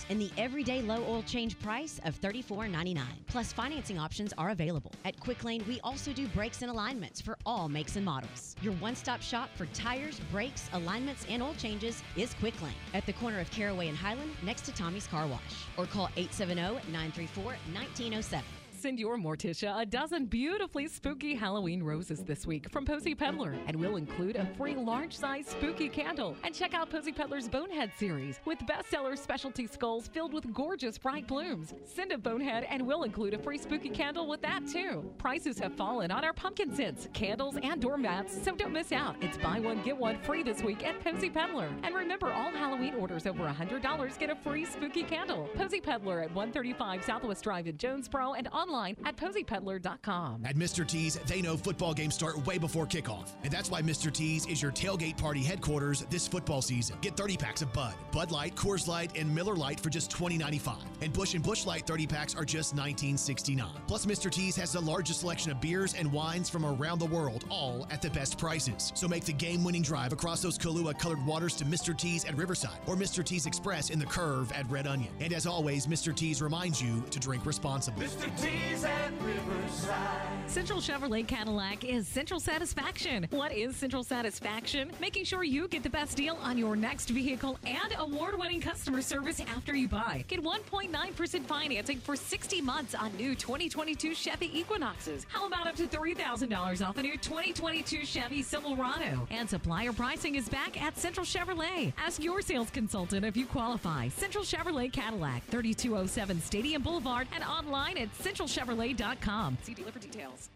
and the everyday low oil change price of $34.99. Plus, financing options are available. At Quick Lane, we also do brakes and alignments for all makes and models. Your one-stop shop for tires, brakes, alignments, and oil changes is Quick Lane at the corner of Caraway and Highland next to Tommy's Car Wash. Or call 870-934-1907. Send your Morticia a dozen beautifully spooky Halloween roses this week from Posy Peddler, and we'll include a free large-size spooky candle. And check out Posy Peddler's Bonehead series with bestseller specialty skulls filled with gorgeous bright blooms. Send a bonehead and we'll include a free spooky candle with that too. Prices have fallen on our pumpkin scents, candles, and doormats, so don't miss out. It's buy one, get one free this week at Posy Peddler. And remember, all Halloween orders over $100 get a free spooky candle. Posy Peddler at 135 Southwest Drive in Jonesboro, and online at PosyPeddler.com. At Mr. T's, they know football games start way before kickoff, and that's why Mr. T's is your tailgate party headquarters this football season. Get 30 packs of Bud, Bud Light, Coors Light, and Miller Light for just $20.95, and Busch Light 30 packs are just $19.69. Plus, Mr. T's has the largest selection of beers and wines from around the world, all at the best prices. So make the game-winning drive across those Kahlua-colored waters to Mr. T's at Riverside or Mr. T's Express in the Curve at Red Onion. And as always, Mr. T's reminds you to drink responsibly. Mr. T's at Riverside. Central Chevrolet Cadillac is Central Satisfaction. What is Central Satisfaction? Making sure you get the best deal on your next vehicle and award-winning customer service after you buy. Get 1.9% financing for 60 months on new 2022 Chevy Equinoxes. How about up to $3,000 off a new 2022 Chevy Silverado? And supplier pricing is back at Central Chevrolet. Ask your sales consultant if you qualify. Central Chevrolet Cadillac, 3207 Stadium Boulevard, and online at CentralChevrolet.com. See dealer for details.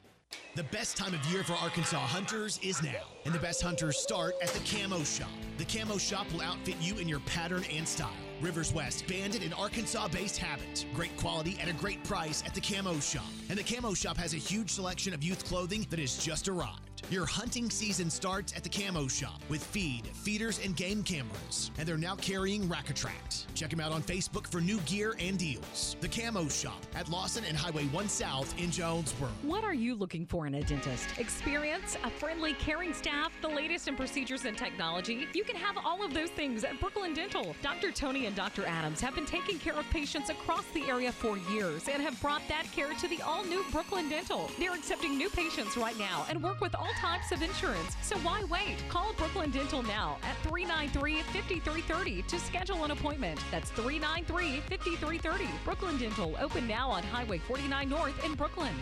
The best time of year for Arkansas hunters is now, and the best hunters start at the Camo Shop. The Camo Shop will outfit you in your pattern and style. Rivers West, Bandit, and Arkansas-based habits. Great quality at a great price at the Camo Shop. And the Camo Shop has a huge selection of youth clothing that has just arrived. Your hunting season starts at the Camo Shop with feed, feeders, and game cameras. And they're now carrying Rack-A-Tract. Check them out on Facebook for new gear and deals. The Camo Shop at Lawson and Highway 1 South in Jonesboro. What are you looking for in a dentist? Experience, a friendly, caring staff, the latest in procedures and technology. You can have all of those things at Brooklyn Dental. Dr. Tony and Dr. Adams have been taking care of patients across the area for years and have brought that care to the all-new Brooklyn Dental. They're accepting new patients right now and work with all types of insurance. So why wait? Call Brooklyn Dental now at 393-5330 to schedule an appointment. That's 393-5330. Brooklyn Dental, open now on Highway 49 North in Brooklyn.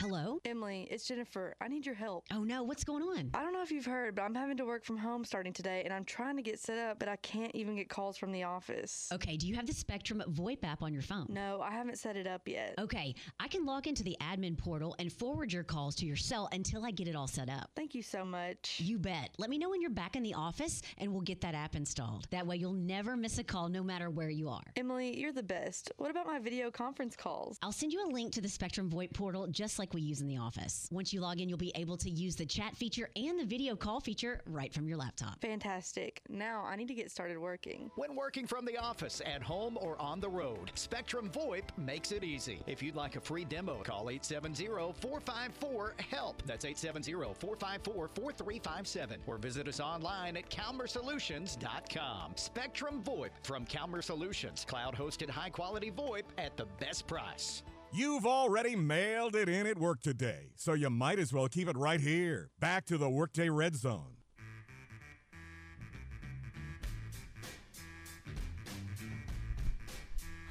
Hello? Emily, it's Jennifer. I need your help. Oh, no. What's going on? I don't know if you've heard, but I'm having to work from home starting today, and I'm trying to get set up, but I can't even get calls from the office. Okay, do you have the Spectrum VoIP app on your phone? No, I haven't set it up yet. Okay, I can log into the admin portal and forward your calls to your cell until I get it all set up. Thank you so much. You bet. Let me know when you're back in the office, and we'll get that app installed. That way, you'll never miss a call no matter where you are. Emily, you're the best. What about my video conference calls? I'll send you a link to the Spectrum VoIP portal just like we use in the office. Once you log in, you'll be able to use the chat feature and the video call feature right from your laptop. Fantastic. Now I need to get started working. When working from the office, at home, or on the road, Spectrum VoIP makes it easy. If you'd like a free demo, call 870-454-HELP. That's 870-454-4357. Or visit us online at CalmerSolutions.com. Spectrum VoIP from Calmer Solutions. Cloud-hosted high-quality VoIP at the best price. You've already mailed it in at work today, so you might as well keep it right here. Back to the Workday Red Zone.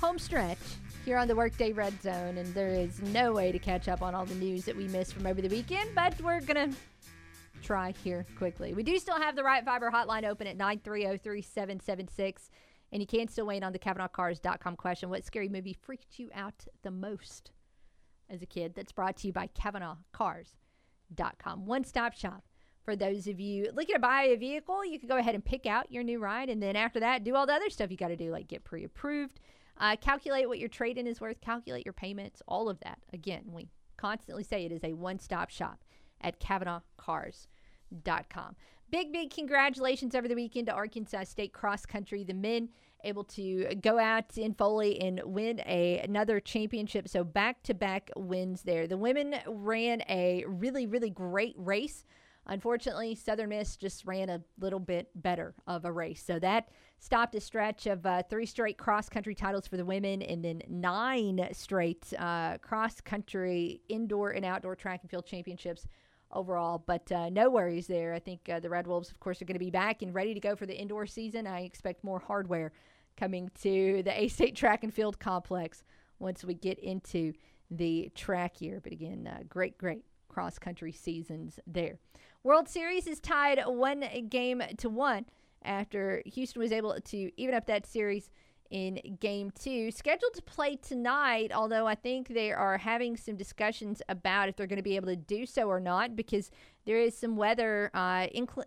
Home stretch here on the Workday Red Zone, and there is no way to catch up on all the news that we missed from over the weekend, but we're going to try here quickly. We do still have the Right Fiber Hotline open at 930-3776. And you can still weigh in on the CavenaughCars.com question. What scary movie freaked you out the most as a kid? That's brought to you by CavenaughCars.com. One-stop shop for those of you looking to buy a vehicle. You can go ahead and pick out your new ride. And then after that, do all the other stuff you got to do, like get pre-approved, calculate what your trade-in is worth, calculate your payments, all of that. Again, we constantly say it is a one-stop shop at CavenaughCars.com. CavenaughCars.com. Big congratulations over the weekend to Arkansas State Cross Country. The men able to go out in Foley and win another championship. So back-to-back wins there. The women ran a really, really great race. Unfortunately, Southern Miss just ran a little bit better of a race. So that stopped a stretch of three straight cross-country titles for the women, and then 9 straight cross-country indoor and outdoor track and field championships overall. But no worries there. I think the Red Wolves, of course, are going to be back and ready to go for the indoor season. I expect more hardware coming to the A-State track and field complex once we get into the track year. But again, great cross-country seasons there. World Series is tied 1-1 after Houston was able to even up that series in Game 2. Scheduled to play tonight, although I think they are having some discussions about if they're going to be able to do so or not, because there is some weather,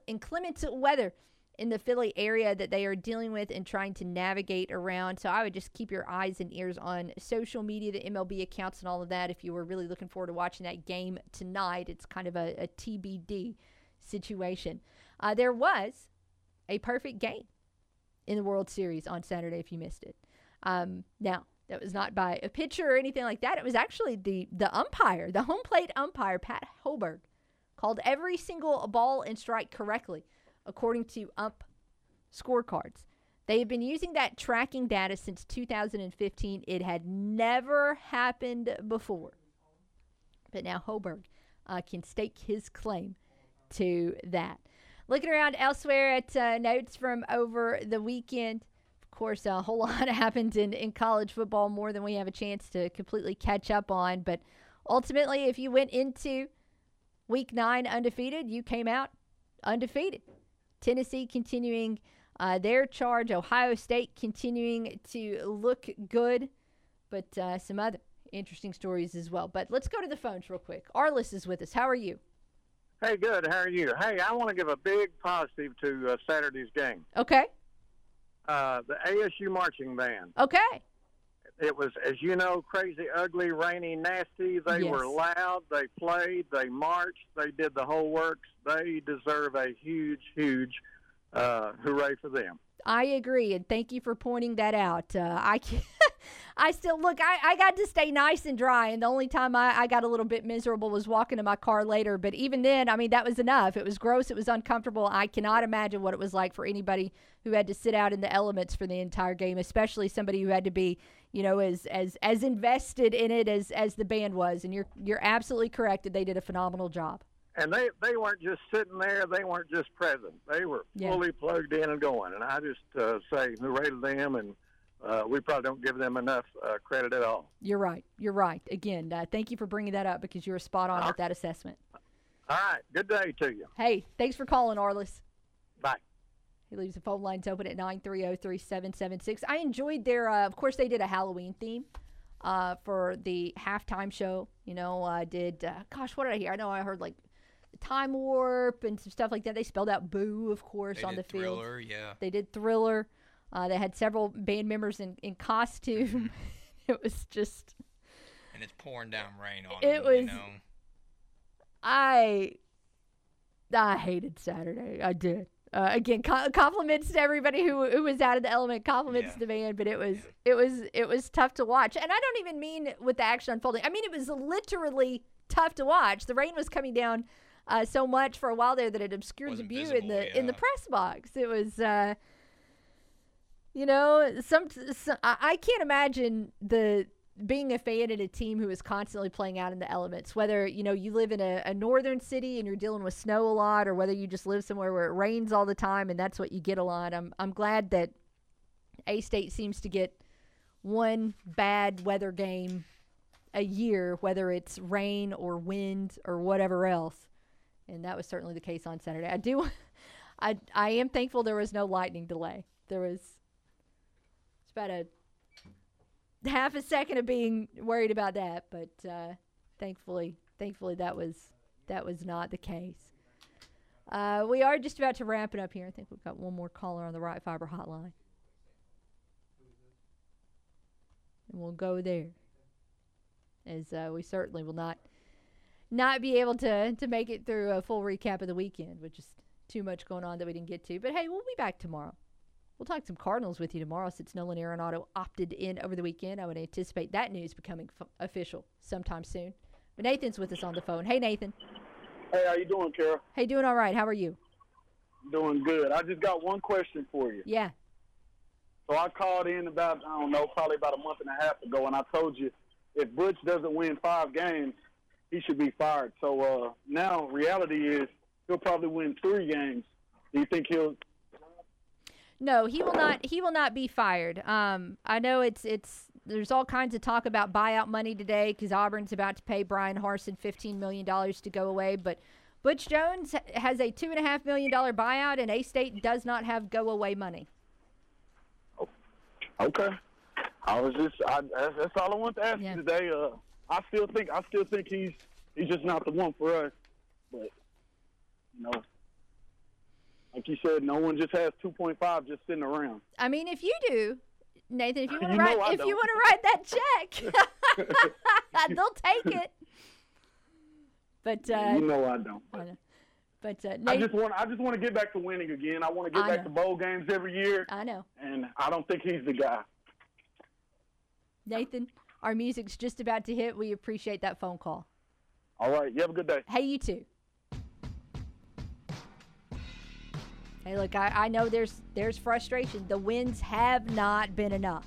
inclement weather in the Philly area that they are dealing with and trying to navigate around. So I would just keep your eyes and ears on social media, the MLB accounts and all of that. If you were really looking forward to watching that game tonight, it's kind of a TBD situation. There was a perfect game in the World Series on Saturday if you missed it. Now, that was not by a pitcher or anything like that. It was actually the umpire, the home plate umpire, Pat Holberg, called every single ball and strike correctly, according to ump scorecards. They have been using that tracking data since 2015. It had never happened before. But now Holberg can stake his claim to that. Looking around elsewhere at notes from over the weekend. Of course, a whole lot happened in college football, more than we have a chance to completely catch up on. But ultimately, if you went into Week 9 undefeated, you came out undefeated. Tennessee continuing their charge. Ohio State continuing to look good, but some other interesting stories as well. But let's go to the phones real quick. Arliss is with us. How are you? Hey, good. How are you? Hey, I want to give a big positive to Saturday's game. Okay. The ASU marching band. Okay. It was, as you know, crazy, ugly, rainy, nasty. They were loud. They played. They marched. They did the whole works. They deserve a huge, huge hooray for them. I agree, and thank you for pointing that out. I still look. I got to stay nice and dry, and the only time I got a little bit miserable was walking to my car later. But even then, I mean, that was enough. It was gross. It was uncomfortable. I cannot imagine what it was like for anybody who had to sit out in the elements for the entire game, especially somebody who had to be, you know, as invested in it as the band was. And you're absolutely correct that they did a phenomenal job. And they weren't just sitting there. They weren't just present. They were fully plugged in and going. And I just say hooray to them, and we probably don't give them enough credit at all. You're right. You're right. Again, thank you for bringing that up because you were spot on with that assessment. All right. Good day to you. Hey, thanks for calling, Arliss. Bye. He leaves the phone lines open at 930-3776. I enjoyed their of course, they did a Halloween theme for the halftime show. You know, I did gosh, what did I hear? I know I heard like Time Warp and some stuff like that. They spelled out Boo, of course, on the field. Thriller, yeah. They did Thriller. They had several band members in costume. It was just. And it's pouring down rain on it. It was. You know? I hated Saturday. I did. Again, compliments to everybody who was out of the element. Compliments to the band, but it was tough to watch. And I don't even mean with the action unfolding. I mean it was literally tough to watch. The rain was coming down so much for a while there that it obscured the view in the press box. It was, you know, I can't imagine being a fan in a team who is constantly playing out in the elements. Whether you know you live in a northern city and you're dealing with snow a lot, or whether you just live somewhere where it rains all the time and that's what you get a lot. I'm glad that A-State seems to get one bad weather game a year, whether it's rain or wind or whatever else. And that was certainly the case on Saturday. I am thankful there was no lightning delay. There was about a half a second of being worried about that, but thankfully that was not the case. We are just about to wrap it up here. I think we've got one more caller on the Right Fiber Hotline, and we'll go there, as we certainly will not not be able to make it through a full recap of the weekend, which is too much going on that we didn't get to. But, hey, we'll be back tomorrow. We'll talk some Cardinals with you tomorrow since Nolan Arenado opted in over the weekend. I would anticipate that news becoming official sometime soon. But Nathan's with us on the phone. Hey, Nathan. Hey, how you doing, Kara? Hey, doing all right. How are you? Doing good. I just got one question for you. Yeah. So I called in about, I don't know, probably about a month and a half ago, and I told you if Butch doesn't win 5 games, he should be fired. So now reality is he'll probably win 3 games. Do you think he'll? No, he will not. He will not be fired. I know it's. There's all kinds of talk about buyout money today because Auburn's about to pay Bryan Harsin $15 million to go away. But Butch Jones has a $2.5 million buyout, and A-State does not have go-away money. Okay. I was just that's all I wanted to ask you today. I still think he's just not the one for us. But you know, like you said, no one just has 2.5 just sitting around. I mean, if you do, Nathan, if you want to write that check, they'll take it. But you know I don't. But Nathan, I just want to get back to winning again. I want to get back to bowl games every year. I know. And I don't think he's the guy. Nathan, our music's just about to hit. We appreciate that phone call. All right. You have a good day. Hey, you too. Hey, look, I know there's frustration. The wins have not been enough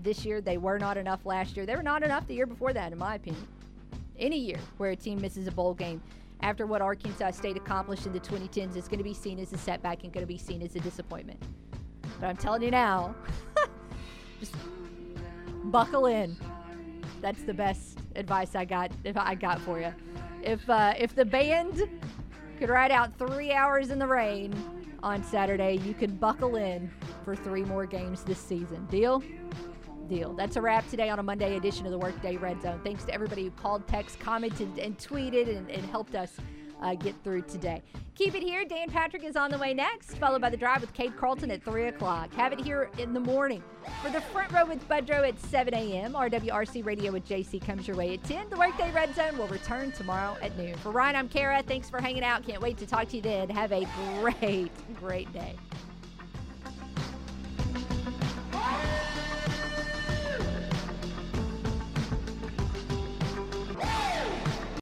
this year. They were not enough last year. They were not enough the year before that, in my opinion. Any year where a team misses a bowl game after what Arkansas State accomplished in the 2010s is going to be seen as a setback and going to be seen as a disappointment. But I'm telling you now, just buckle in. That's the best advice I got for you. If the band could ride out 3 hours in the rain on Saturday, you can buckle in for 3 more games this season. Deal? Deal. That's a wrap today on a Monday edition of the Workday Red Zone. Thanks to everybody who called, text, commented, and tweeted and helped us get through today. Keep it here. Dan Patrick is on the way next, followed by The Drive with Kate Carlton at 3 o'clock. Have it here in the morning for The Front Row with Budrow at 7 a.m. RWRC Radio with JC comes your way at 10. The Workday Red Zone will return tomorrow at noon. For Ryan, I'm Kara. Thanks for hanging out. Can't wait to talk to you then. Have a great, great day.